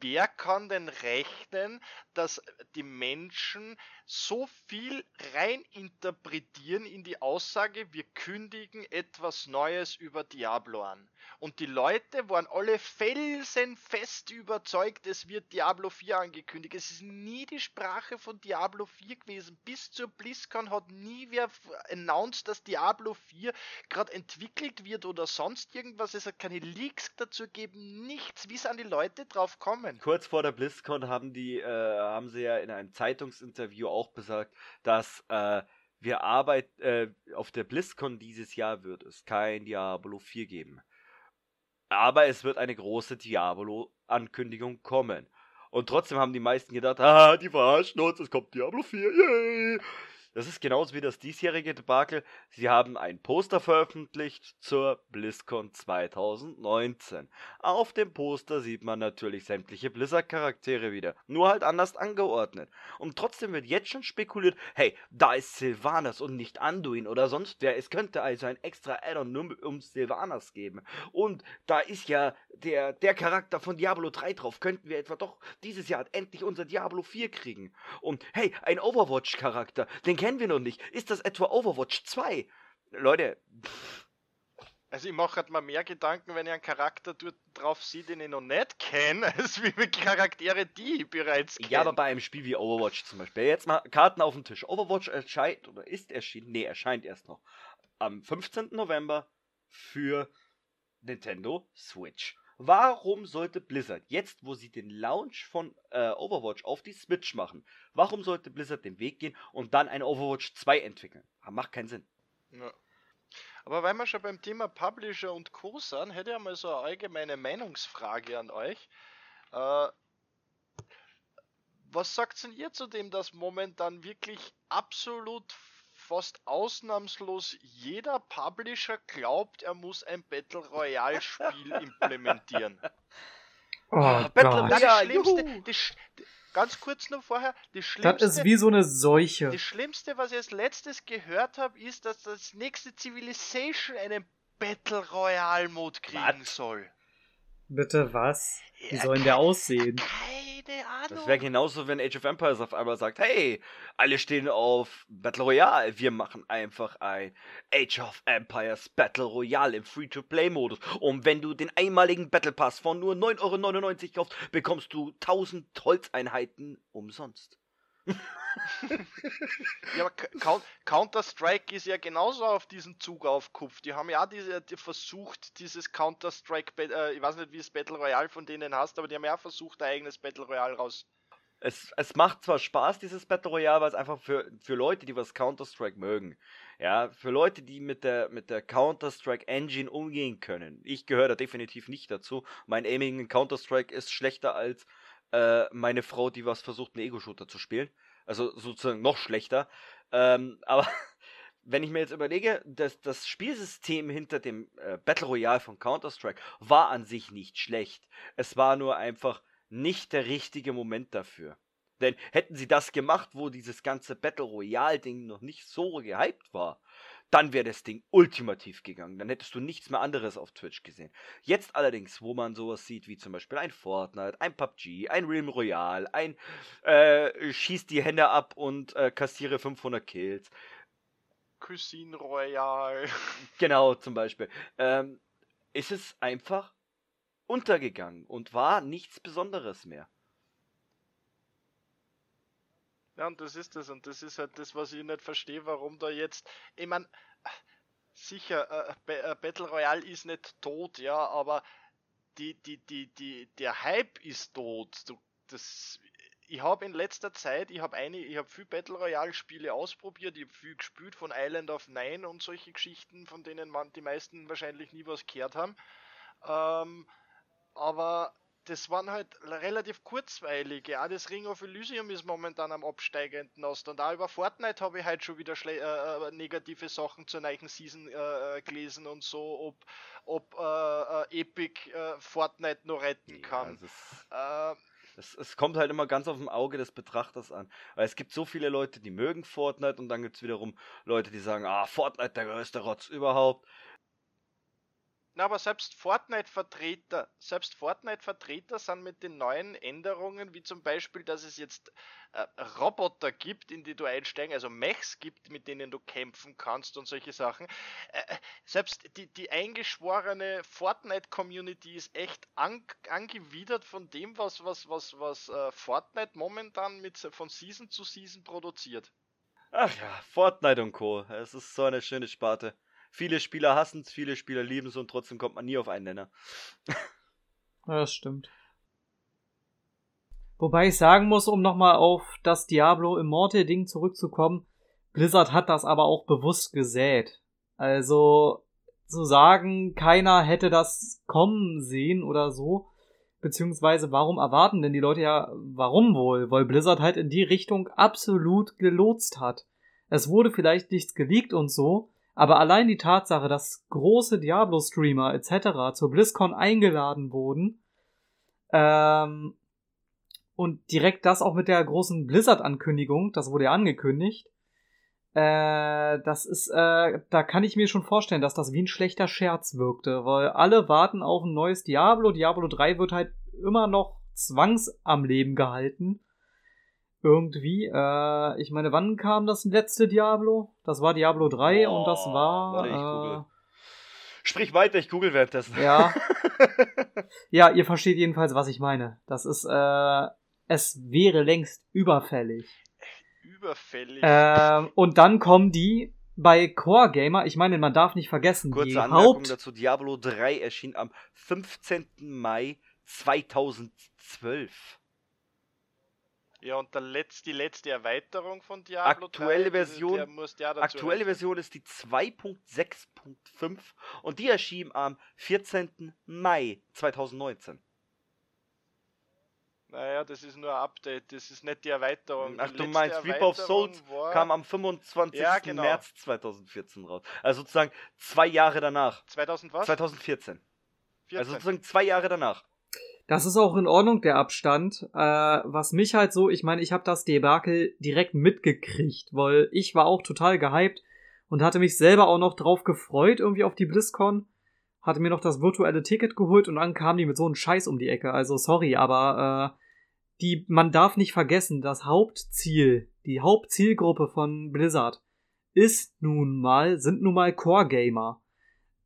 wer kann denn rechnen, dass die Menschen so viel reininterpretieren in die Aussage, wir kündigen etwas Neues über Diablo an? Und die Leute waren alle felsenfest überzeugt, es wird Diablo 4 angekündigt. Es ist nie die Sprache von Diablo 4 gewesen. Bis zur BlizzCon hat nie wer announced, dass Diablo 4 gerade entwickelt wird oder sonst irgendwas. Es hat keine Leaks dazu gegeben, nichts. Wie sind die Leute drauf gekommen? Kurz vor der BlizzCon haben sie ja in einem Zeitungsinterview auch gesagt, dass auf der BlizzCon dieses Jahr wird es kein Diablo 4 geben. Aber es wird eine große Diablo-Ankündigung kommen. Und trotzdem haben die meisten gedacht, die verarschen uns, es kommt Diablo 4, yay! Das ist genauso wie das diesjährige Debakel. Sie haben ein Poster veröffentlicht zur BlizzCon 2019. Auf dem Poster sieht man natürlich sämtliche Blizzard-Charaktere wieder, nur halt anders angeordnet. Und trotzdem wird jetzt schon spekuliert, hey, da ist Sylvanas und nicht Anduin oder sonst wer. Es könnte also ein extra Add-on nur um Sylvanas geben. Und da ist ja der Charakter von Diablo 3 drauf. Könnten wir etwa doch dieses Jahr endlich unser Diablo 4 kriegen? Und hey, ein Overwatch-Charakter, den kennen wir noch nicht. Ist das etwa Overwatch 2? Leute. Also ich mache halt mal mehr Gedanken, wenn ich einen Charakter dort drauf sehe, den ich noch nicht kenne, als wie mit Charaktere, die ich bereits kenne. Ja, aber bei einem Spiel wie Overwatch zum Beispiel. Jetzt mal Karten auf den Tisch. Overwatch erscheint, oder ist erschienen, erscheint erst noch am 15. November für Nintendo Switch. Warum sollte Blizzard, jetzt wo sie den Launch von Overwatch auf die Switch machen, warum sollte Blizzard den Weg gehen und dann ein Overwatch 2 entwickeln? Macht keinen Sinn. Ja. Aber weil wir schon beim Thema Publisher und Co. sind, hätte ich mal so eine allgemeine Meinungsfrage an euch. Was sagt denn ihr zu dem, dass momentan wirklich absolut fast ausnahmslos jeder Publisher glaubt, er muss ein Battle Royale Spiel implementieren? Oh, Battle Royale, das Schlimmste, ganz kurz noch vorher, das Schlimmste, das ist wie so eine Seuche. Das Schlimmste, was ich als letztes gehört habe, ist, dass das nächste Civilization einen Battle Royale Mode kriegen soll. Bitte was? Wie soll denn der aussehen? Keine Ahnung. Das wäre genauso, wenn Age of Empires auf einmal sagt, hey, alle stehen auf Battle Royale, wir machen einfach ein Age of Empires Battle Royale im Free-to-Play-Modus. Und wenn du den einmaligen Battle Pass von nur 9,99 € kaufst, bekommst du 1000 Holzeinheiten umsonst. Ja, aber Counter-Strike ist ja genauso auf diesen Zug aufgekupft. Die haben ja die versucht, dieses Counter-Strike, ich weiß nicht, wie es Battle Royale von denen heißt, aber die haben ja versucht, ein eigenes Battle Royale raus. Es macht zwar Spaß, dieses Battle Royale, weil es einfach für Leute, die was Counter-Strike mögen, ja, für Leute, die mit der Counter-Strike Engine umgehen können. Ich gehöre da definitiv nicht dazu. Mein Aiming in Counter-Strike ist schlechter als meine Frau, die was versucht, einen Ego-Shooter zu spielen. Also sozusagen noch schlechter. Aber wenn ich mir jetzt überlege, dass das Spielsystem hinter dem Battle Royale von Counter-Strike war an sich nicht schlecht. Es war nur einfach nicht der richtige Moment dafür. Denn hätten sie das gemacht, wo dieses ganze Battle Royale-Ding noch nicht so gehypt war, dann wäre das Ding ultimativ gegangen. Dann hättest du nichts mehr anderes auf Twitch gesehen. Jetzt allerdings, wo man sowas sieht, wie zum Beispiel ein Fortnite, ein PUBG, ein Realm Royale, ein schieß die Hände ab und kassiere 500 Kills. Cuisine Royale. Genau, zum Beispiel. Ist es einfach untergegangen und war nichts Besonderes mehr. Ja, und das ist das. Und das ist halt das, was ich nicht verstehe, warum da jetzt... Ich meine, sicher, Battle Royale ist nicht tot, ja, aber der Hype ist tot. Ich habe in letzter Zeit, ich habe viel Battle Royale Spiele ausprobiert, ich habe viel gespielt von Island of Nine und solche Geschichten, von denen die meisten wahrscheinlich nie was gehört haben. Aber... das waren halt relativ kurzweilige. Auch das Ring of Elysium ist momentan am absteigenden Ast. Und auch über Fortnite habe ich halt schon wieder negative Sachen zur neuen Season gelesen und so, ob Epic Fortnite noch retten kann. Also es kommt halt immer ganz auf dem Auge des Betrachters an. Weil es gibt so viele Leute, die mögen Fortnite, und dann gibt es wiederum Leute, die sagen, Fortnite, der größte Rotz überhaupt. Na, aber selbst Fortnite-Vertreter sind mit den neuen Änderungen, wie zum Beispiel, dass es jetzt Roboter gibt, in die du einsteigen, also Mechs gibt, mit denen du kämpfen kannst und solche Sachen. Selbst die eingeschworene Fortnite-Community ist echt angewidert von dem, was Fortnite momentan von Season zu Season produziert. Ach ja, Fortnite und Co. Es ist so eine schöne Sparte. Viele Spieler hassen es, viele Spieler lieben es, und trotzdem kommt man nie auf einen Nenner. Ja, das stimmt. Wobei ich sagen muss, um nochmal auf das Diablo Immortal-Ding zurückzukommen, Blizzard hat das aber auch bewusst gesät. Also zu sagen, keiner hätte das kommen sehen oder so, beziehungsweise warum erwarten denn die Leute, ja, warum wohl? Weil Blizzard halt in die Richtung absolut gelotst hat. Es wurde vielleicht nichts geleakt und so, aber allein die Tatsache, dass große Diablo-Streamer etc. zur BlizzCon eingeladen wurden, und direkt das auch mit der großen Blizzard-Ankündigung, das wurde ja angekündigt, das ist, da kann ich mir schon vorstellen, dass das wie ein schlechter Scherz wirkte, weil alle warten auf ein neues Diablo. Diablo 3 wird halt immer noch zwangs am Leben gehalten. Irgendwie, ich meine, wann kam das letzte Diablo? Das war Diablo 3 und das war... Warte, ich google. Sprich weiter, ich google währenddessen. Ja. Ja, ihr versteht jedenfalls, was ich meine. Das ist, es wäre längst überfällig. Überfällig. Und dann kommen die bei Core Gamer, ich meine, man darf nicht vergessen, kurze Anmerkung dazu, Diablo 3 erschien am 15. Mai 2012. Ja, und die letzte Erweiterung von Diablo 3, aktuelle Version ist die 2.6.5 und die erschien am 14. Mai 2019. Naja, das ist nur ein Update, das ist nicht die Erweiterung. Ach, du meinst, Reaper of Souls kam am 25. Ja, genau. März 2014 raus. Also sozusagen 2 Jahre danach. 2014. 14. Also sozusagen 2 Jahre danach. Das ist auch in Ordnung, der Abstand. Was mich halt so, ich meine, ich habe das Debakel direkt mitgekriegt, weil ich war auch total gehypt und hatte mich selber auch noch drauf gefreut, irgendwie auf die BlizzCon. Hatte mir noch das virtuelle Ticket geholt und dann kamen die mit so einem Scheiß um die Ecke. Also sorry, aber man darf nicht vergessen, das Hauptziel, die Hauptzielgruppe von Blizzard sind nun mal Core-Gamer.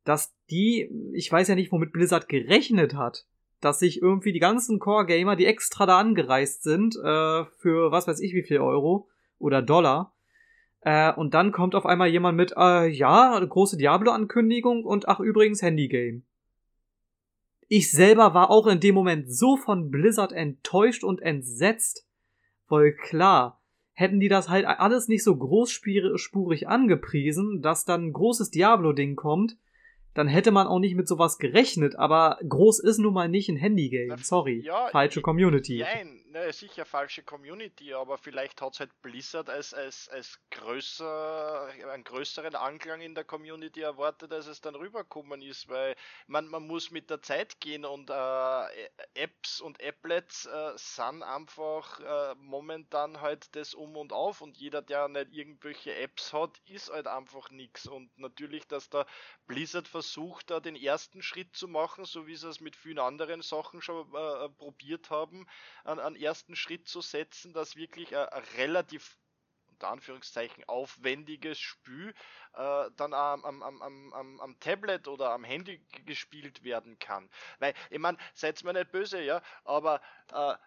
Dass die, ich weiß ja nicht, womit Blizzard gerechnet hat, dass sich irgendwie die ganzen Core-Gamer, die extra da angereist sind, für was weiß ich wie viel Euro oder Dollar, und dann kommt auf einmal jemand mit, große Diablo-Ankündigung und ach übrigens Handy-Game. Ich selber war auch in dem Moment so von Blizzard enttäuscht und entsetzt, weil klar, hätten die das halt alles nicht so großspurig angepriesen, dass dann ein großes Diablo-Ding kommt, dann hätte man auch nicht mit sowas gerechnet, aber groß ist nun mal nicht ein Handygame, sorry. Ja, falsche Community. Nein, sicher falsche Community, aber vielleicht hat es halt Blizzard einen größeren Anklang in der Community erwartet, als es dann rübergekommen ist, weil man muss mit der Zeit gehen und Apps und Applets sind einfach momentan halt das Um und Auf und jeder, der nicht irgendwelche Apps hat, ist halt einfach nichts und natürlich, dass da Blizzard versucht, da den ersten Schritt zu machen, so wie sie es mit vielen anderen Sachen schon probiert haben, einen ersten Schritt zu setzen, dass wirklich ein relativ, unter Anführungszeichen, aufwendiges Spiel dann am Tablet oder am Handy gespielt werden kann. Weil, ich meine, seid mir nicht böse, ja, aber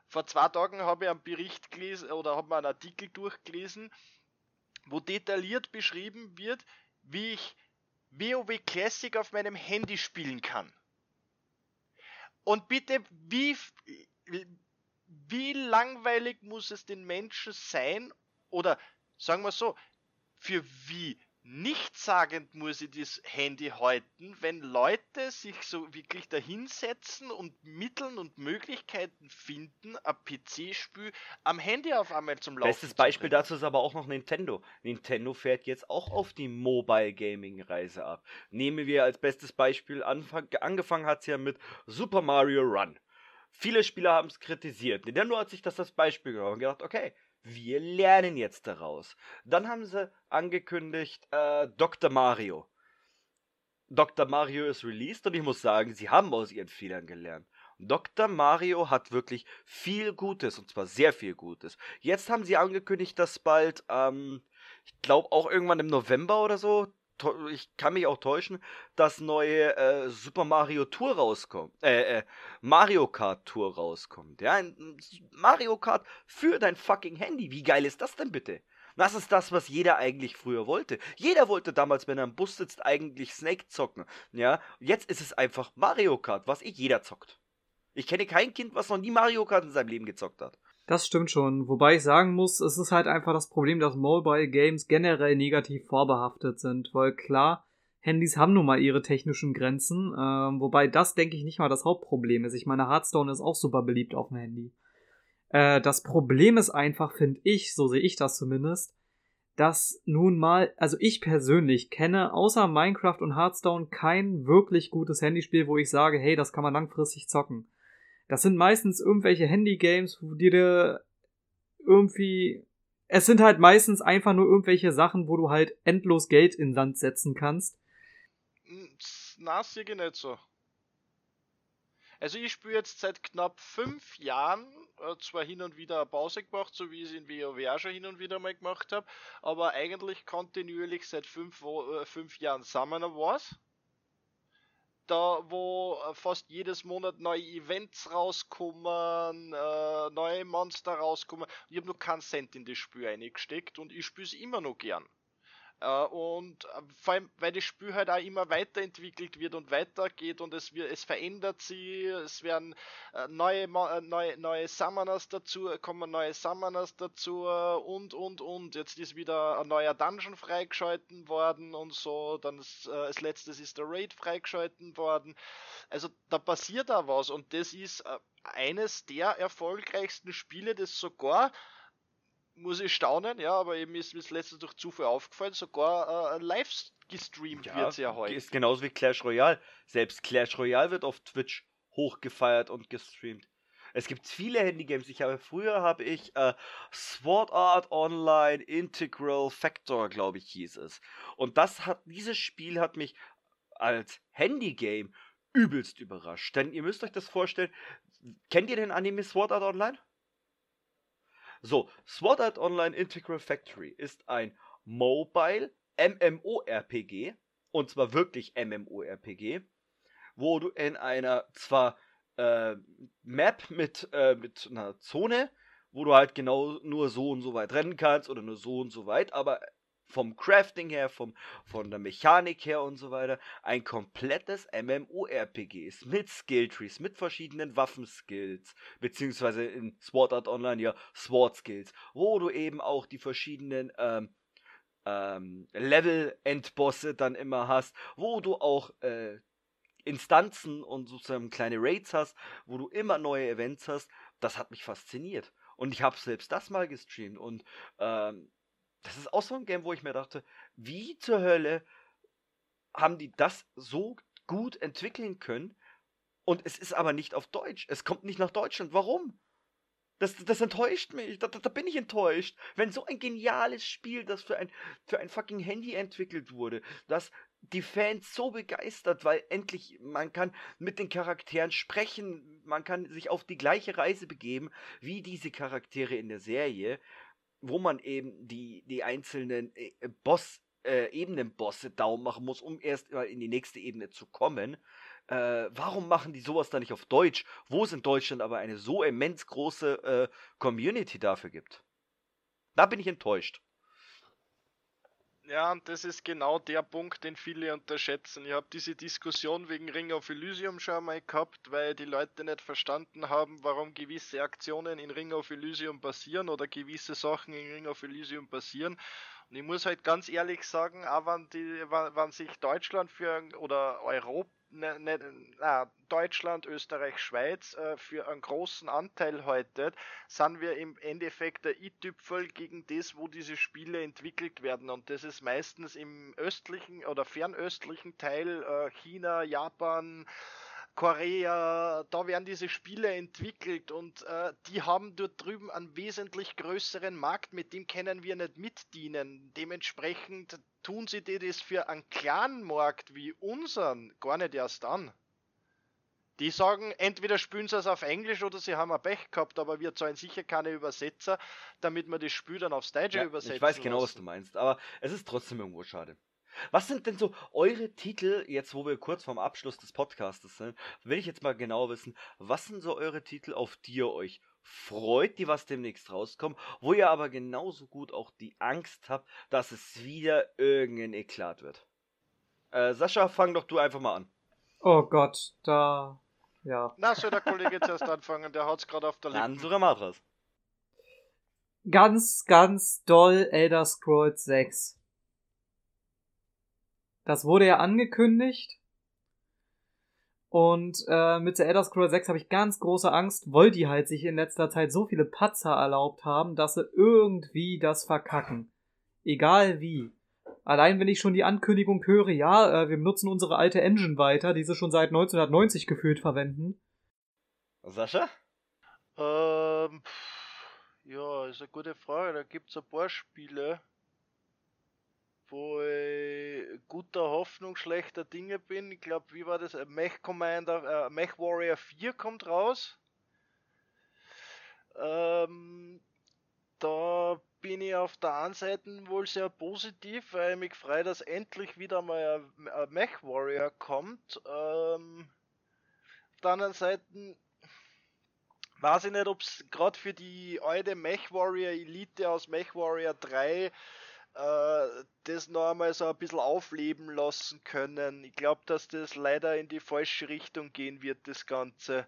vor 2 Tagen habe ich einen Bericht gelesen oder habe mir einen Artikel durchgelesen, wo detailliert beschrieben wird, wie ich WoW Classic auf meinem Handy spielen kann. Und bitte, wie langweilig muss es den Menschen sein, oder sagen wir so, für wie nichtssagend muss ich das Handy halten, wenn Leute sich so wirklich dahinsetzen und Mitteln und Möglichkeiten finden, ein PC-Spiel am Handy auf einmal zum Laufen zu bringen. Bestes Beispiel dazu ist aber auch noch Nintendo. Nintendo fährt jetzt auch auf die Mobile-Gaming-Reise ab. Nehmen wir als bestes Beispiel, angefangen hat es ja mit Super Mario Run. Viele Spieler haben es kritisiert. Nintendo hat sich das als Beispiel genommen und gedacht, okay, wir lernen jetzt daraus. Dann haben sie angekündigt, Dr. Mario. Dr. Mario ist released und ich muss sagen, sie haben aus ihren Fehlern gelernt. Dr. Mario hat wirklich viel Gutes, und zwar sehr viel Gutes. Jetzt haben sie angekündigt, dass bald, ich glaube auch irgendwann im November oder so, ich kann mich auch täuschen, das neue Super Mario Tour rauskommt. Mario Kart Tour rauskommt. Ja, ein Mario Kart für dein fucking Handy. Wie geil ist das denn bitte? Das ist das, was jeder eigentlich früher wollte. Jeder wollte damals, wenn er im Bus sitzt, eigentlich Snake zocken. Ja, jetzt ist es einfach Mario Kart, was jeder zockt. Ich kenne kein Kind, was noch nie Mario Kart in seinem Leben gezockt hat. Das stimmt schon, wobei ich sagen muss, es ist halt einfach das Problem, dass Mobile Games generell negativ vorbehaftet sind, weil klar, Handys haben nun mal ihre technischen Grenzen, wobei das, denke ich, nicht mal das Hauptproblem ist. Ich meine, Hearthstone ist auch super beliebt auf dem Handy. Das Problem ist einfach, finde ich, so sehe ich das zumindest, dass nun mal, also ich persönlich kenne außer Minecraft und Hearthstone kein wirklich gutes Handyspiel, wo ich sage, hey, das kann man langfristig zocken. Das sind meistens irgendwelche Handy-Games, wo die dir irgendwie... Es sind halt meistens einfach nur irgendwelche Sachen, wo du halt endlos Geld in Sand setzen kannst. Das sehe ich nicht so. Also ich spiele jetzt seit knapp 5 Jahren zwar hin und wieder eine Pause gemacht, so wie ich es in WoW schon hin und wieder mal gemacht habe, aber eigentlich kontinuierlich seit 5 Jahren Summoner Wars, da wo fast jedes Monat neue Events rauskommen, neue Monster rauskommen. Ich habe noch keinen Cent in das Spiel reingesteckt und ich spiele es immer noch gern. Und vor allem, weil das Spiel halt auch immer weiterentwickelt wird und weitergeht und es verändert sich, es werden neue Summoners dazu, kommen neue Summoners dazu und. Jetzt ist wieder ein neuer Dungeon freigeschalten worden und so, dann ist, als letztes ist der Raid freigeschalten worden. Also da passiert auch was und das ist eines der erfolgreichsten Spiele, das sogar... Muss ich staunen, ja, aber eben ist mir das letzte durch Zufall aufgefallen, sogar live gestreamt wird sehr häufig. Ist genauso wie Clash Royale. Selbst Clash Royale wird auf Twitch hochgefeiert und gestreamt. Es gibt viele Handygames. Früher habe ich Sword Art Online Integral Factor, glaube ich, hieß es. Und dieses Spiel hat mich als Handygame übelst überrascht. Denn ihr müsst euch das vorstellen, kennt ihr den Anime Sword Art Online? So, Sword Art Online Integral Factory ist ein Mobile MMORPG, und zwar wirklich MMORPG, wo du in einer zwar Map mit einer Zone, wo du halt genau nur so und so weit rennen kannst oder nur so und so weit, aber vom Crafting her, von der Mechanik her und so weiter, ein komplettes MMORPG ist mit Skilltrees, mit verschiedenen Waffenskills, beziehungsweise in Sword Art Online ja Sword Skills, wo du eben auch die verschiedenen Level-Endbosse dann immer hast, wo du auch Instanzen und sozusagen kleine Raids hast, wo du immer neue Events hast. Das hat mich fasziniert und ich habe selbst das mal gestreamt und das ist auch so ein Game, wo ich mir dachte, wie zur Hölle haben die das so gut entwickeln können und es ist aber nicht auf Deutsch. Es kommt nicht nach Deutschland. Warum? Das enttäuscht mich. Da bin ich enttäuscht. Wenn so ein geniales Spiel, das für ein fucking Handy entwickelt wurde, das die Fans so begeistert, weil endlich man kann mit den Charakteren sprechen, man kann sich auf die gleiche Reise begeben, wie diese Charaktere in der Serie, wo man eben die einzelnen Ebenen-Bosse down machen muss, um erst mal in die nächste Ebene zu kommen. Warum machen die sowas da nicht auf Deutsch? Wo es in Deutschland aber eine so immens große Community dafür gibt. Da bin ich enttäuscht. Ja, und das ist genau der Punkt, den viele unterschätzen. Ich habe diese Diskussion wegen Ring of Elysium schon mal gehabt, weil die Leute nicht verstanden haben, warum gewisse Aktionen in Ring of Elysium passieren oder gewisse Sachen in Ring of Elysium passieren. Und ich muss halt ganz ehrlich sagen, auch wenn sich Deutschland Deutschland, Österreich, Schweiz für einen großen Anteil haltet, sind wir im Endeffekt der i-Tüpfel gegen das, wo diese Spiele entwickelt werden. Und das ist meistens im östlichen oder fernöstlichen Teil China, Japan, Korea, da werden diese Spiele entwickelt und die haben dort drüben einen wesentlich größeren Markt, mit dem können wir nicht mitdienen. Dementsprechend tun sie dir das für einen kleinen Markt wie unseren gar nicht erst an. Die sagen, entweder spielen sie es auf Englisch oder sie haben ein Pech gehabt, aber wir zahlen sicher keine Übersetzer, damit wir das Spiel dann auf Stadia übersetzen. Ich weiß genau, was du meinst, aber es ist trotzdem irgendwo schade. Was sind denn so eure Titel, jetzt wo wir kurz vorm Abschluss des Podcastes sind, will ich jetzt mal genau wissen, was sind so eure Titel, auf die ihr euch freut, die was demnächst rauskommen, wo ihr aber genauso gut auch die Angst habt, dass es wieder irgendein Eklat wird? Sascha, fang doch du einfach mal an. Oh Gott, da... ja. Na, soll der Kollege jetzt erst anfangen, der hat's gerade auf der Lippen. Dann Zuramatras. Ganz, ganz doll Elder Scrolls 6. Das wurde ja angekündigt und mit The Elder Scrolls 6 habe ich ganz große Angst, weil die halt sich in letzter Zeit so viele Patzer erlaubt haben, dass sie irgendwie das verkacken. Egal wie. Allein wenn ich schon die Ankündigung höre, ja, wir benutzen unsere alte Engine weiter, die sie schon seit 1990 gefühlt verwenden. Sascha? Ja, ist eine gute Frage. Da gibt es ein paar Spiele, wo ich guter Hoffnung schlechter Dinge bin. Ich glaube, wie war das? Mech Warrior 4 kommt raus. Da bin ich auf der einen Seite wohl sehr positiv, weil ich mich freue, dass endlich wieder mal ein Mech Warrior kommt. Auf der anderen Seite weiß ich nicht, ob es gerade für die alte Mech Warrior Elite aus Mech Warrior 3 das noch einmal so ein bisschen aufleben lassen können. Ich glaube, dass das leider in die falsche Richtung gehen wird, das Ganze.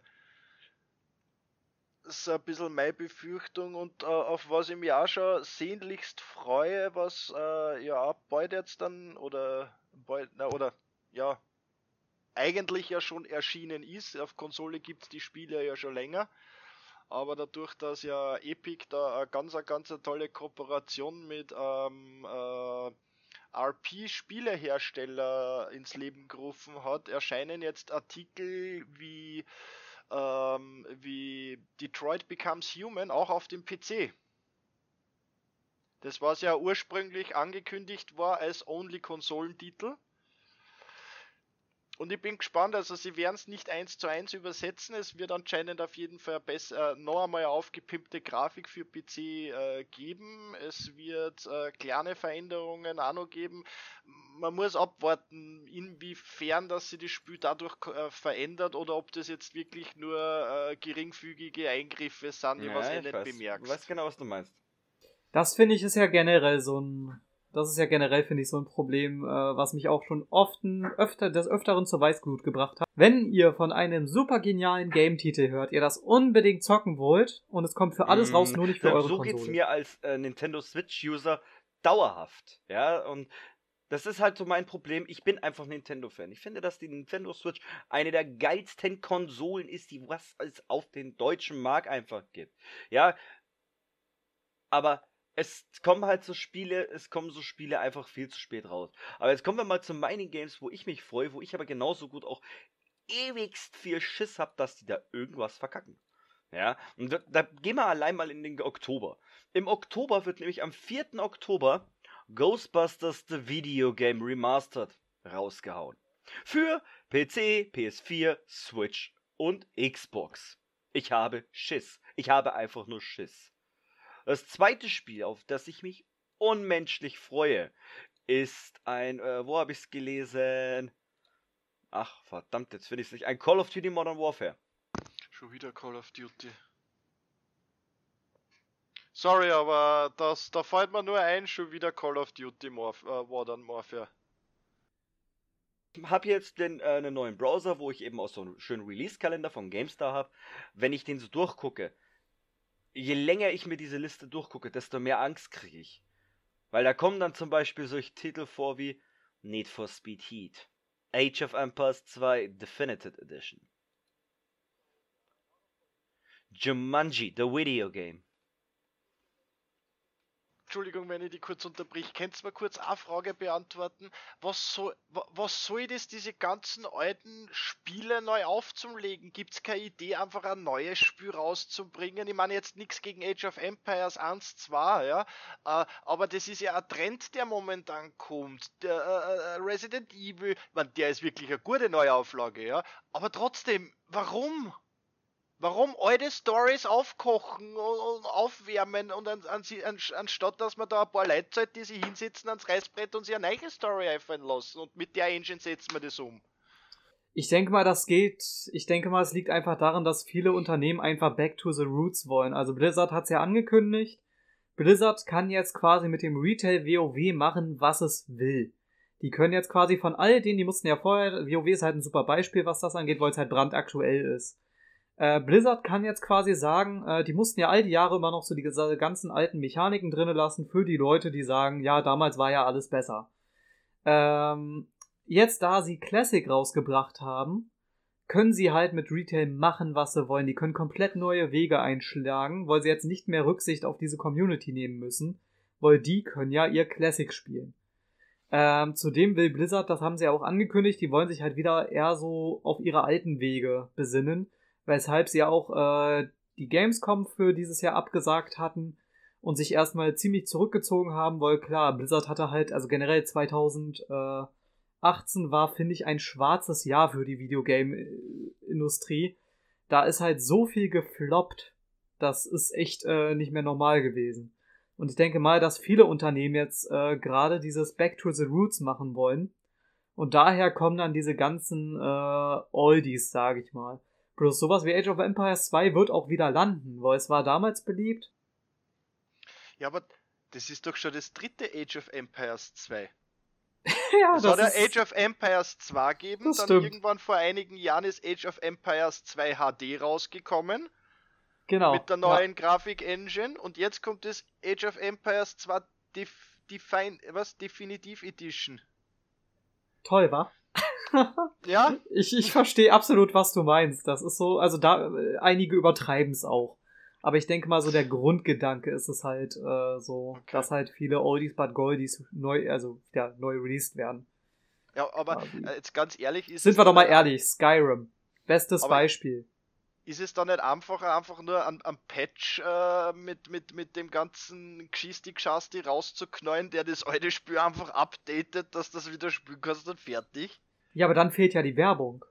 Das ist ein bisschen meine Befürchtung, und auf was ich mich auch schon sehnlichst freue, was ja bald jetzt dann eigentlich ja schon erschienen ist. Auf Konsole gibt es die Spiele ja schon länger. Aber dadurch, dass ja Epic da eine ganz tolle Kooperation mit RP-Spielehersteller ins Leben gerufen hat, erscheinen jetzt Artikel wie Detroit Becomes Human auch auf dem PC. Das, was ja ursprünglich angekündigt war als Only-Konsolentitel. Und ich bin gespannt, also sie werden es nicht 1:1 übersetzen, es wird anscheinend auf jeden Fall noch einmal aufgepimpte Grafik für PC geben, es wird kleine Veränderungen auch noch geben. Man muss abwarten, inwiefern dass sie das Spiel dadurch verändert oder ob das jetzt wirklich nur geringfügige Eingriffe sind, die nicht bemerkst. Ich weiß genau, was du meinst. Das finde ich ist ja generell so ein Problem, was mich auch schon des Öfteren zur Weißglut gebracht hat. Wenn ihr von einem super genialen Game-Titel hört, ihr das unbedingt zocken wollt und es kommt für alles raus, nur nicht für eure Konsole. So geht's mir als Nintendo Switch-User dauerhaft. Ja, und das ist halt so mein Problem. Ich bin einfach Nintendo-Fan. Ich finde, dass die Nintendo Switch eine der geilsten Konsolen ist, die was es auf den deutschen Markt einfach gibt. Ja, aber es kommen so Spiele einfach viel zu spät raus. Aber jetzt kommen wir mal zu meinen Games, wo ich mich freue, wo ich aber genauso gut auch ewigst viel Schiss habe, dass die da irgendwas verkacken. Ja, und da gehen wir allein mal in den Oktober. Im Oktober wird nämlich am 4. Oktober Ghostbusters The Video Game Remastered rausgehauen. Für PC, PS4, Switch und Xbox. Ich habe Schiss. Ich habe einfach nur Schiss. Das zweite Spiel, auf das ich mich unmenschlich freue, ist ein, wo habe ich es gelesen? Ach, verdammt, jetzt finde ich es nicht. Ein Call of Duty Modern Warfare. Schon wieder Call of Duty. Sorry, aber da fällt mir nur ein, schon wieder Call of Duty Modern Warfare. Ich habe jetzt einen neuen Browser, wo ich eben auch so einen schönen Release-Kalender von GameStar habe. Wenn ich den so durchgucke, je länger ich mir diese Liste durchgucke, desto mehr Angst kriege ich. Weil da kommen dann zum Beispiel solche Titel vor wie Need for Speed Heat, Age of Empires 2 Definitive Edition, Jumanji, The Video Game. Entschuldigung, wenn ich die kurz unterbrich. Kannst du mir kurz eine Frage beantworten? Was soll das, diese ganzen alten Spiele neu aufzulegen? Gibt es keine Idee, einfach ein neues Spiel rauszubringen? Ich meine jetzt nichts gegen Age of Empires 1, 2, ja? Aber das ist ja ein Trend, der momentan kommt. Der Resident Evil, ich meine, der ist wirklich eine gute Neuauflage, ja? Aber trotzdem, warum? Warum alte Stories aufkochen und aufwärmen und anstatt dass man da ein paar Leute zahlt, die sich hinsetzen ans Reißbrett und sich eine neue Story einfallen lassen und mit der Engine setzt man das um? Ich denke mal, das geht. Ich denke mal, es liegt einfach daran, dass viele Unternehmen einfach back to the roots wollen. Also Blizzard hat es ja angekündigt. Blizzard kann jetzt quasi mit dem Retail WoW machen, was es will. Die können jetzt quasi von all denen, die mussten ja vorher, WoW ist halt ein super Beispiel, was das angeht, weil es halt brandaktuell ist. Blizzard kann jetzt quasi sagen, die mussten ja all die Jahre immer noch so die ganzen alten Mechaniken drinne lassen für die Leute, die sagen, ja, damals war ja alles besser. Jetzt, da sie Classic rausgebracht haben, können sie halt mit Retail machen, was sie wollen. Die können komplett neue Wege einschlagen, weil sie jetzt nicht mehr Rücksicht auf diese Community nehmen müssen, weil die können ja ihr Classic spielen. Zudem will Blizzard, das haben sie ja auch angekündigt, die wollen sich halt wieder eher so auf ihre alten Wege besinnen, weshalb sie ja auch die Gamescom für dieses Jahr abgesagt hatten und sich erstmal ziemlich zurückgezogen haben, weil klar, Blizzard hatte halt, also generell 2018 war, finde ich, ein schwarzes Jahr für die Videogame-Industrie. Da ist halt so viel gefloppt, das ist echt nicht mehr normal gewesen. Und ich denke mal, dass viele Unternehmen jetzt gerade dieses Back to the Roots machen wollen. Und daher kommen dann diese ganzen Oldies, sage ich mal. Bloß sowas wie Age of Empires 2 wird auch wieder landen, weil es war damals beliebt. Ja, aber das ist doch schon das dritte Age of Empires 2. Ja, das soll ja Age of Empires 2 geben, dann stimmt. Irgendwann vor einigen Jahren ist Age of Empires 2 HD rausgekommen. Genau, mit der neuen Grafik-Engine, und jetzt kommt das Age of Empires 2 Definitive Edition. Toll, wa? Ja? Ich verstehe absolut, was du meinst. Das ist so, also da einige übertreiben es auch. Aber ich denke mal, so der Grundgedanke ist es halt so, okay, dass halt viele Oldies but Goldies neu released werden. Ja, aber jetzt ganz ehrlich ist. Sind wir doch mal ehrlich, Skyrim. Bestes Beispiel. Ist es dann nicht einfacher, einfach nur am Patch mit dem ganzen Geschisti rauszuknallen, der das alte Spiel einfach updatet, dass das wieder spielen kannst und fertig? Ja, aber dann fehlt ja die Werbung.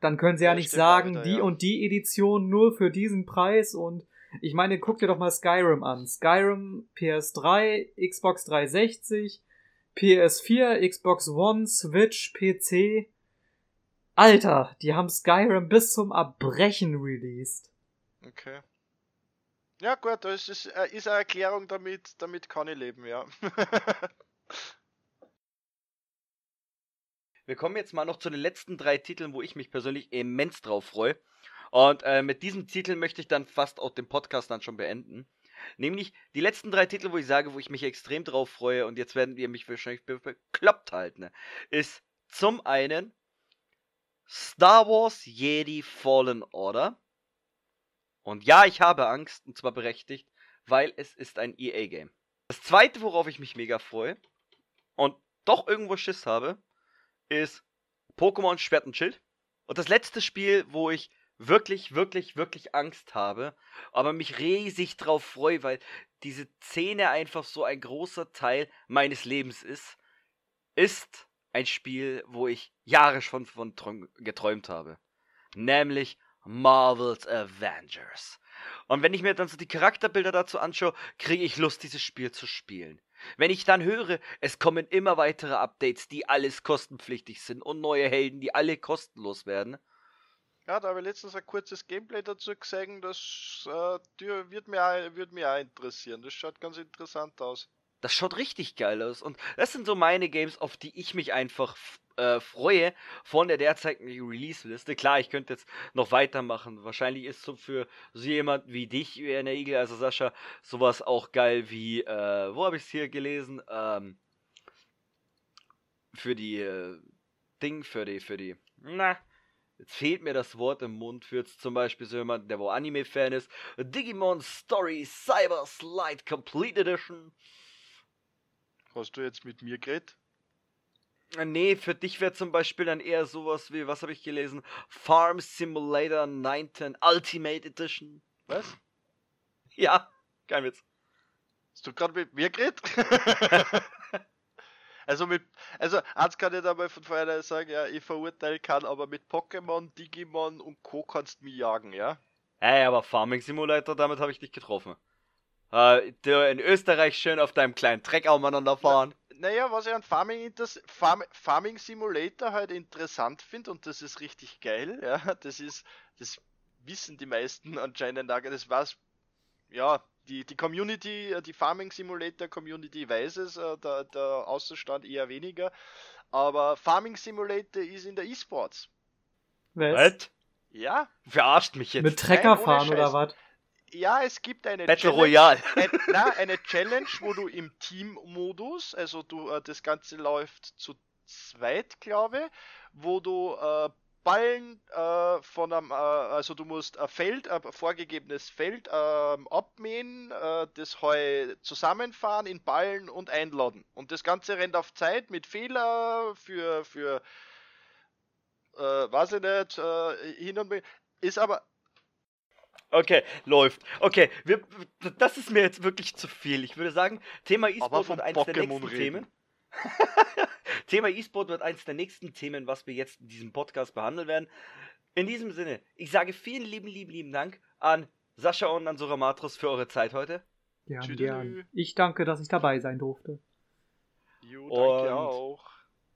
Dann können sie ja nicht sagen, wieder, und die Edition nur für diesen Preis, und ich meine, guck dir doch mal Skyrim an. Skyrim, PS3, Xbox 360, PS4, Xbox One, Switch, PC... Alter, die haben Skyrim bis zum Erbrechen released. Okay. Ja gut, das ist eine Erklärung, damit kann ich leben, ja. Wir kommen jetzt mal noch zu den letzten 3 Titeln, wo ich mich persönlich immens drauf freue. Und mit diesem Titel möchte ich dann fast auch den Podcast dann schon beenden. Nämlich die letzten 3 Titel, wo ich sage, wo ich mich extrem drauf freue, und jetzt werden wir mich wahrscheinlich bekloppt halten, ne? Ist zum einen Star Wars Jedi Fallen Order. Und ja, ich habe Angst, und zwar berechtigt, weil es ist ein EA-Game. Das zweite, worauf ich mich mega freue und doch irgendwo Schiss habe, ist Pokémon Schwert und Schild. Und das letzte Spiel, wo ich wirklich, wirklich, wirklich Angst habe, aber mich riesig drauf freue, weil diese Szene einfach so ein großer Teil meines Lebens ist ein Spiel, wo ich Jahre schon von geträumt habe. Nämlich Marvel's Avengers. Und wenn ich mir dann so die Charakterbilder dazu anschaue, kriege ich Lust, dieses Spiel zu spielen. Wenn ich dann höre, es kommen immer weitere Updates, die alles kostenpflichtig sind, und neue Helden, die alle kostenlos werden. Ja, da habe ich letztens ein kurzes Gameplay dazu gesehen, das wird mir auch interessieren. Das schaut ganz interessant aus. Das schaut richtig geil aus, und das sind so meine Games, auf die ich mich einfach freue von der derzeitigen Release-Liste. Klar, ich könnte jetzt noch weitermachen. Wahrscheinlich ist so für so jemand wie dich, Werner Igel, also Sascha, sowas auch geil wie, wo habe ich es hier gelesen? Jetzt fehlt mir das Wort im Mund für jetzt zum Beispiel so jemanden, der wo Anime-Fan ist. Digimon Story Cyber Slide Complete Edition. Hast du jetzt mit mir geredet? Nee, für dich wäre zum Beispiel dann eher sowas wie, was habe ich gelesen? Farm Simulator 19 Ultimate Edition. Was? Ja, kein Witz. Hast du gerade mit mir geredet? Also eins kann ich da mal von vorher sagen, ja, ich verurteilen kann, aber mit Pokémon, Digimon und Co. kannst du mich jagen, ja? Ey, aber Farming Simulator, damit habe ich dich getroffen. In Österreich schön auf deinem kleinen Treck aufeinander fahren. Naja, was ich an Farming Simulator halt interessant finde, und das ist richtig geil, ja, das wissen die meisten anscheinend auch, das war's, ja, die Community, die Farming Simulator Community weiß es, der Außenstand eher weniger, aber Farming Simulator ist in der E-Sports. Was? Ja. Verarscht mich jetzt. Mit Trecker fahren oder was? Ja, es gibt eine Battle Challenge, Royale. Eine Challenge, wo du im Team-Modus, also das Ganze läuft zu zweit, glaube ich, wo du Ballen von einem, also du musst ein Feld, ein vorgegebenes Feld abmähen, das Heu zusammenfahren in Ballen und einladen. Und das Ganze rennt auf Zeit mit Fehler für weiß ich nicht, hin und mit, ist aber... Okay, läuft. Okay, das ist mir jetzt wirklich zu viel. Ich würde sagen, Thema E-Sport wird eins der nächsten Themen. Thema E-Sport wird eins der nächsten Themen, was wir jetzt in diesem Podcast behandeln werden. In diesem Sinne, ich sage vielen lieben Dank an Sascha und an Zuramatras für eure Zeit heute. Gern. Ich danke, dass ich dabei sein durfte. Jo, danke auch.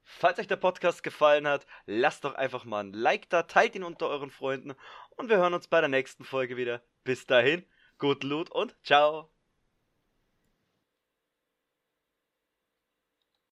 Falls euch der Podcast gefallen hat, lasst doch einfach mal ein Like da, teilt ihn unter euren Freunden und wir hören uns bei der nächsten Folge wieder. Bis dahin, gut Loot und ciao.